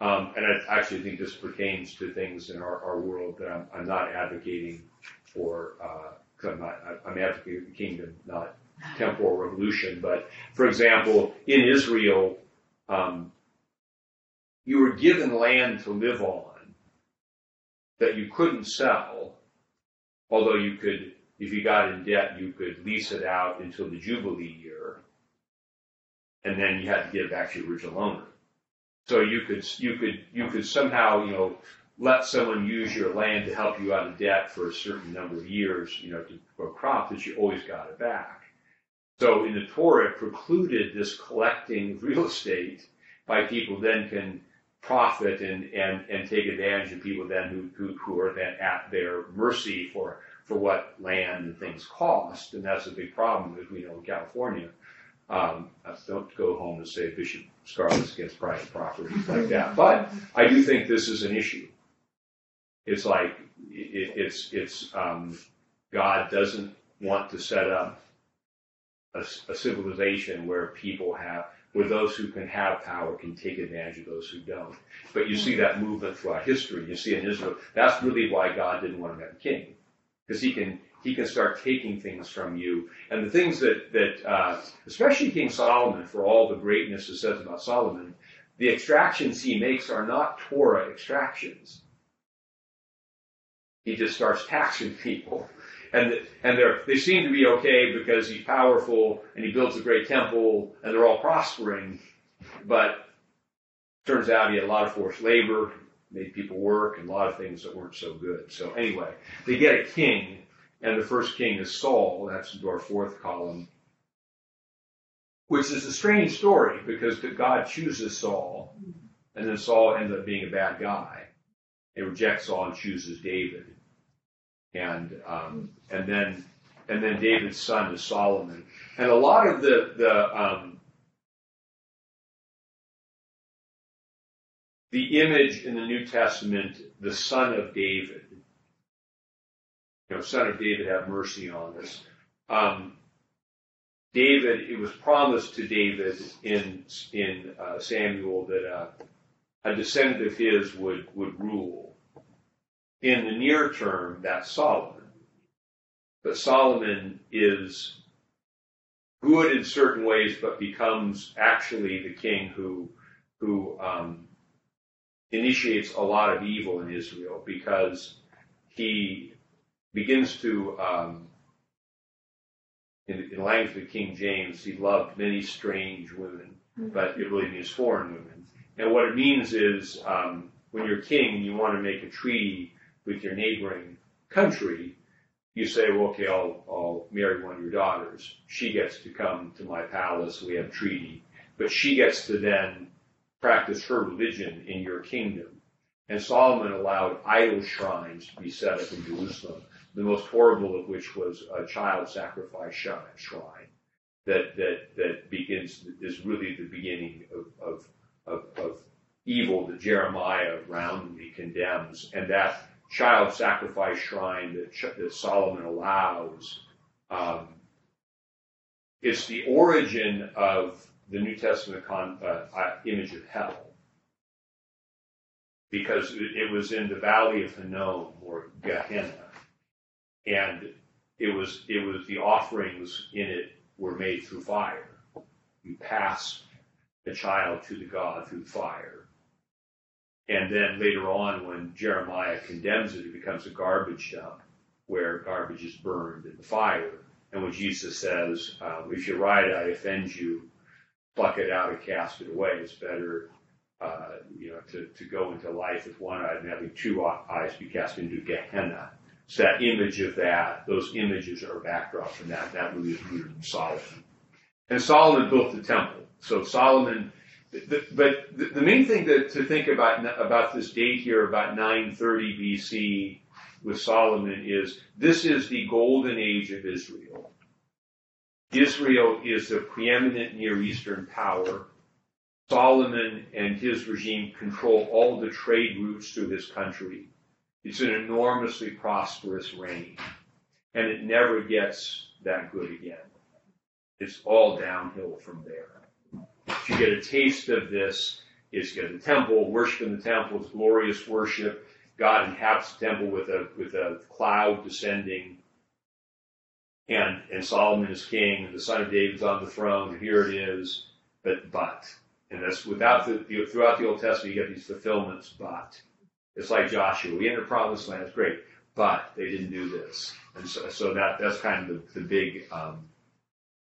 Um, and I actually think this pertains to things in our, our world that I'm, I'm not advocating for, because uh, I'm not, I'm advocating for the kingdom, not temporal revolution. But for example, in Israel, um, you were given land to live on that you couldn't sell. Although you could, if you got in debt, you could lease it out until the Jubilee year, and then you had to give it back to your original owner. So you could, you could, you could somehow, you know, let someone use your land to help you out of debt for a certain number of years, you know, to grow a crop, that you always got it back. So in the Torah, it precluded this collecting of real estate by people then can profit and, and, and take advantage of people then who, who, who are then at their mercy for, for what land and things cost. And that's a big problem, as we know in California. Um, don't go home and say Bishop Scarlett's against private property like that. But I do think this is an issue. it's like it, it's it's um, God doesn't want to set up a, a civilization where people have, where those who can have power can take advantage of those who don't. But you see that movement throughout history. You see in Israel, that's really why God didn't want to have a king, because he can he can start taking things from you. And the things that that uh, especially King Solomon, for all the greatness it says about Solomon, the extractions he makes are not Torah extractions. He just starts taxing people. And, and they're, they seem to be okay because he's powerful and he builds a great temple and they're all prospering. But turns out he had a lot of forced labor, made people work, and a lot of things that weren't so good. So anyway, they get a king, and the first king is Saul. That's into our fourth column, which is a strange story because God chooses Saul, and then Saul ends up being a bad guy. He rejects Saul and chooses David. And um, and then and then David's son is Solomon, and a lot of the the um, the image in the New Testament, the son of David, you know, son of David, have mercy on us. Um, David, it was promised to David in in uh, Samuel that uh, a descendant of his would would rule. In the near term, that's Solomon. But Solomon is good in certain ways, but becomes actually the king who who um, initiates a lot of evil in Israel, because he begins to, um, in, in the language of King James, he loved many strange women, but it really means foreign women. And what it means is, um, when you're king and you want to make a treaty with your neighboring country, you say, well, okay, I'll, I'll marry one of your daughters. She gets to come to my palace. We have a treaty. But she gets to then practice her religion in your kingdom. And Solomon allowed idol shrines to be set up in Jerusalem, the most horrible of which was a child sacrifice shrine that, that, that begins, is really the beginning of, of, of, of evil that Jeremiah roundly condemns. And that child sacrifice shrine that, that Solomon allows, um, it's the origin of the New Testament con, uh, image of hell, because it was in the Valley of Hinnom, or Gehenna, and it was it was the offerings in it were made through fire. You pass the child to the god through fire. And then later on, when Jeremiah condemns it, it becomes a garbage dump where garbage is burned in the fire. And when Jesus says, um, if you ride, I offend you, pluck it out and cast it away. It's better uh, you know, to, to go into life with one eye than having two eyes be cast into Gehenna. So that image of that, those images are backdrops from that. That really is rooted in Solomon. And Solomon built the temple. So Solomon... The, but the, the main thing to, to think about about this date here, about nine thirty B C with Solomon, is this is the golden age of Israel. Israel is the preeminent Near Eastern power. Solomon and his regime control all the trade routes through his country. It's an enormously prosperous reign, and it never gets that good again. It's all downhill from there. If you get a taste of this, is get the temple, worship in the temple, it's glorious worship. God inhabits the temple with a with a cloud descending, and and Solomon is king, and the son of David's on the throne. And here it is, but but, and that's without the throughout the Old Testament you get these fulfillments. But it's like Joshua, we entered Promised Land, it's great, but they didn't do this, and so so that that's kind of the, the big. Um,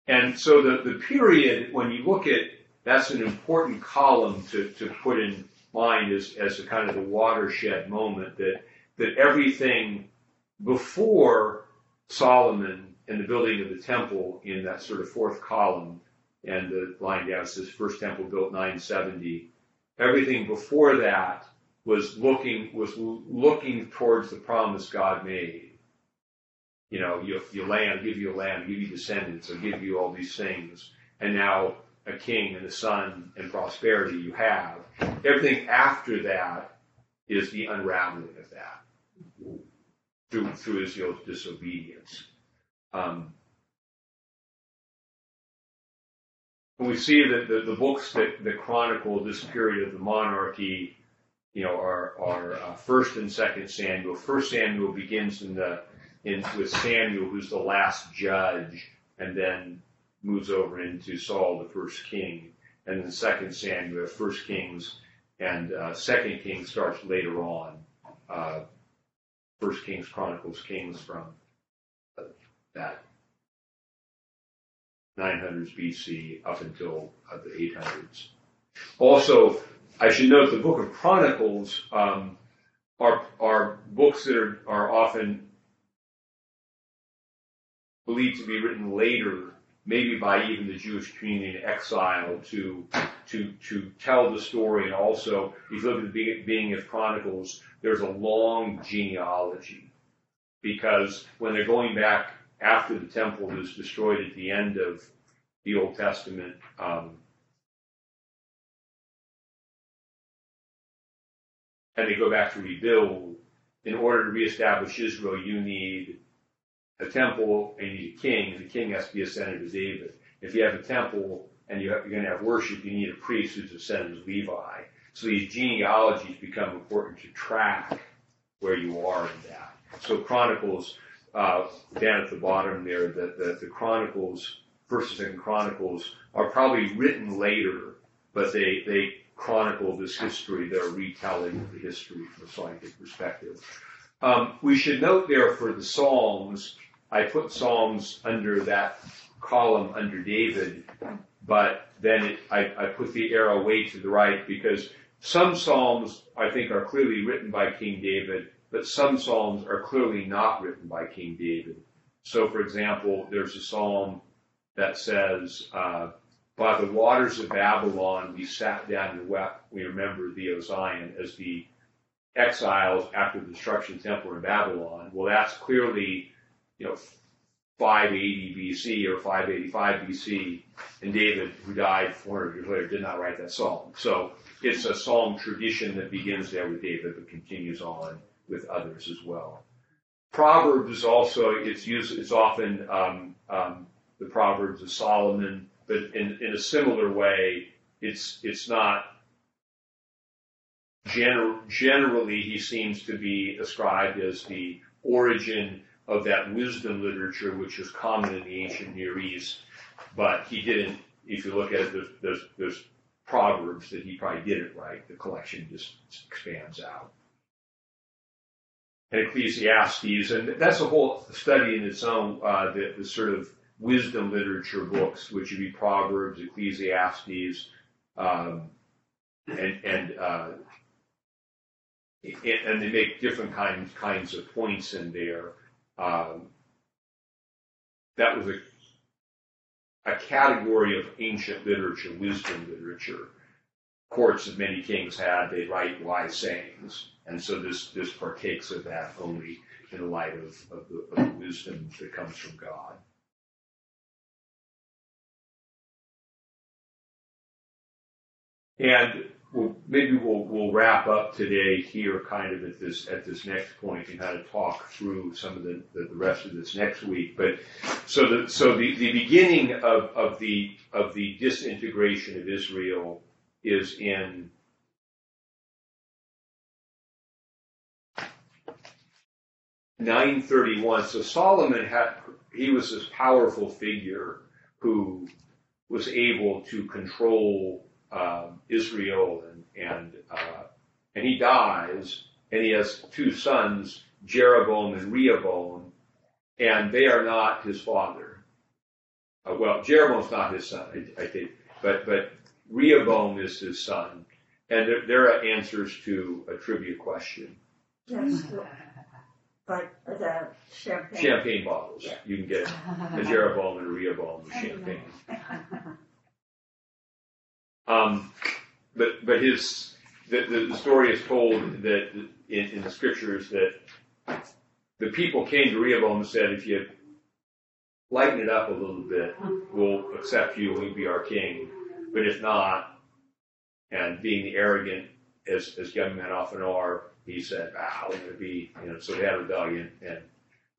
And so the, the period, when you look at, that's an important column to, to put in mind as, as a kind of the watershed moment, that, that everything before Solomon and the building of the temple in that sort of fourth column, and the line down says first temple built nine seventy, everything before that was looking, was looking towards the promise God made. You know, your, your land, I'll give you a land, I'll give you descendants, I'll give you all these things. And now a king and a son and prosperity you have. Everything after that is the unraveling of that. through, through Israel's disobedience. Um, and we see that the, the books that, that chronicle this period of the monarchy, you know, are are uh, First and Second Samuel. First Samuel begins in the in with Samuel, who's the last judge, and then moves over into Saul, the first king, and then Second Samuel, First Kings, and uh, Second Kings starts later on. Uh, First Kings chronicles Kings from uh, that nine hundreds B C up until uh, the eight hundreds. Also, I should note the Book of Chronicles um, are are books that are, are often believed to be written later, maybe by even the Jewish community in exile, to to to tell the story. And also, if you look at the beginning of Chronicles, there's a long genealogy, because when they're going back after the temple was destroyed at the end of the Old Testament, um, and they go back to rebuild, in order to reestablish Israel, you need a temple and you need a king. The king has to be a descendant of David. If you have a temple and you have, you're going to have worship, you need a priest who's a descendant of Levi. So these genealogies become important to track where you are in that. So Chronicles, uh, down at the bottom there, the, the, the Chronicles, First and Second Chronicles, are probably written later, but they they. chronicle this history, their retelling of the history from a scientific perspective. Um, we should note there for the Psalms, I put Psalms under that column under David, but then it, I, I put the arrow way to the right, because some Psalms I think are clearly written by King David, but some Psalms are clearly not written by King David. So, for example, there's a Psalm that says, uh, by the waters of Babylon, we sat down and wept. We remember thee, O Zion, as the exiles after the destruction of the temple in Babylon. Well, that's clearly, you know, five eighty B C or five eighty-five B C, and David, who died four hundred years later, did not write that psalm. So it's a psalm tradition that begins there with David, but continues on with others as well. Proverbs is also, it's used, it's often um, um, the Proverbs of Solomon. But in, in a similar way, it's it's not gener- generally he seems to be ascribed as the origin of that wisdom literature, which was common in the ancient Near East. But he didn't. If you look at it, there's, there's, there's Proverbs that he probably didn't write. The collection just expands out. And Ecclesiastes, and that's a whole study in its own. Uh, the, the sort of wisdom literature books, which would be Proverbs, Ecclesiastes, um, and and uh, and they make different kinds kinds of points in there. Um, that was a a category of ancient literature, wisdom literature. Courts of many kings had, they write wise sayings, and so this this partakes of that only in the light of of the, of the wisdom that comes from God. And we'll, maybe we'll we'll wrap up today here, kind of at this at this next point, and kind of talk through some of the, the, the rest of this next week. But so the so the, the beginning of, of the of the disintegration of Israel is in nine thirty-one. So Solomon had he was this powerful figure who was able to control Um, Israel, and and uh, and he dies, and he has two sons, Jeroboam and Rehoboam, and they are not his father. Uh, well, Jeroboam's not his son, I, I think, but but Rehoboam is his son, and there, there are answers to a trivia question. Yes, but the champagne champagne bottles, yeah. You can get a Jeroboam and a Rehoboam of champagne. Um, but but his the, the story is told that in, in the scriptures that the people came to Rehoboam and said, if you lighten it up a little bit, we'll accept you, we'll be our king. But if not, and being the arrogant as, as young men often are, he said, ah, we're going to be, you know, so they had rebellion, and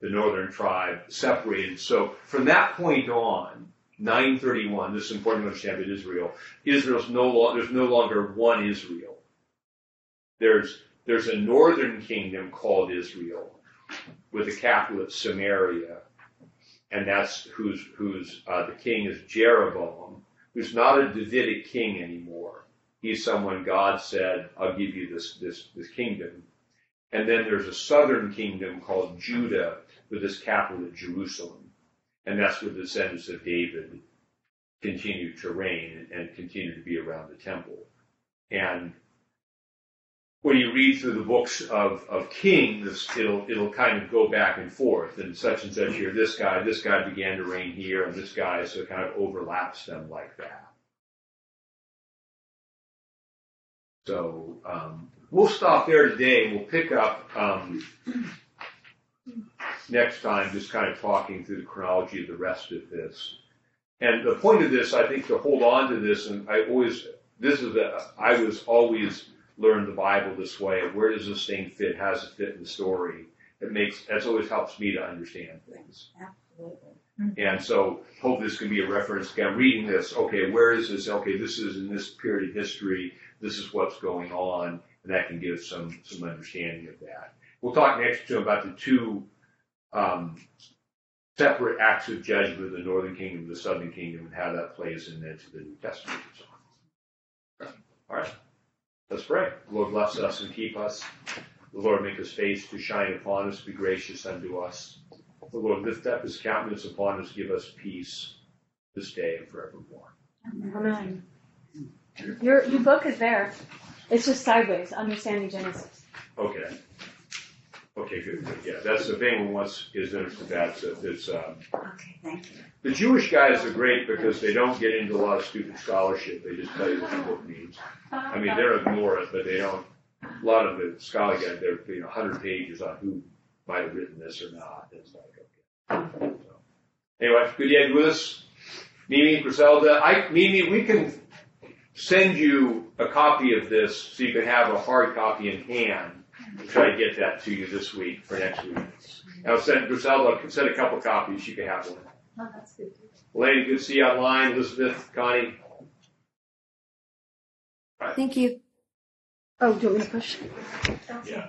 the northern tribe separated. So from that point on, nine thirty-one, this is important to understand about Israel, Israel's no lo- there's no longer one Israel. There's, there's a northern kingdom called Israel, with the capital at Samaria, and that's who's, who's uh, the king is Jeroboam, who's not a Davidic king anymore. He's someone God said, I'll give you this, this, this kingdom. And then there's a southern kingdom called Judah, with its capital at Jerusalem. And that's where the descendants of David continued to reign and continued to be around the temple. And when you read through the books of, of Kings, it'll it'll kind of go back and forth. And such and such year, this guy, this guy began to reign here, and this guy, so it kind of overlaps them like that. So um, we'll stop there today. We'll pick up um, next time, just kind of talking through the chronology of the rest of this. And the point of this, I think, to hold on to this, and I always, this is a, I was always... learn the Bible this way. Where does this thing fit? How does it fit in the story? It makes, that's always helps me to understand things. Absolutely. And so, hope this can be a reference. Again, reading this, okay, where is this? Okay, this is in this period of history. This is what's going on, and that can give some some understanding of that. We'll talk next to about the two um, separate acts of judgment: the Northern Kingdom, and the Southern Kingdom, and how that plays into the New Testament. So, all right. Let's pray. The Lord bless us and keep us. The Lord make his face to shine upon us, be gracious unto us. The Lord lift up his countenance upon us, give us peace this day and forevermore. Amen. Your, your book is there. It's just sideways, Understanding Genesis. Okay. Okay, good. good. Yeah, that's the thing. Once is interested that it's. Um, okay, thank you. The Jewish guys are great because they don't get into a lot of stupid scholarship. They just tell you what the book means. I mean, they're ignore it, but they don't. A lot of the scholar guys, they're you know, one hundred pages on who might have written this or not. It's like okay. So, anyway, good you had with us, Mimi, Griselda. I, Mimi, we can send you a copy of this so you can have a hard copy in hand. We'll try to get that to you this week for next week. I'll send Griselda, I'll send a couple copies. You can have one. Oh, that's good. Lady, good to see you online. Elizabeth, Connie. Right. Thank you. Oh, do you want me to push? Yeah.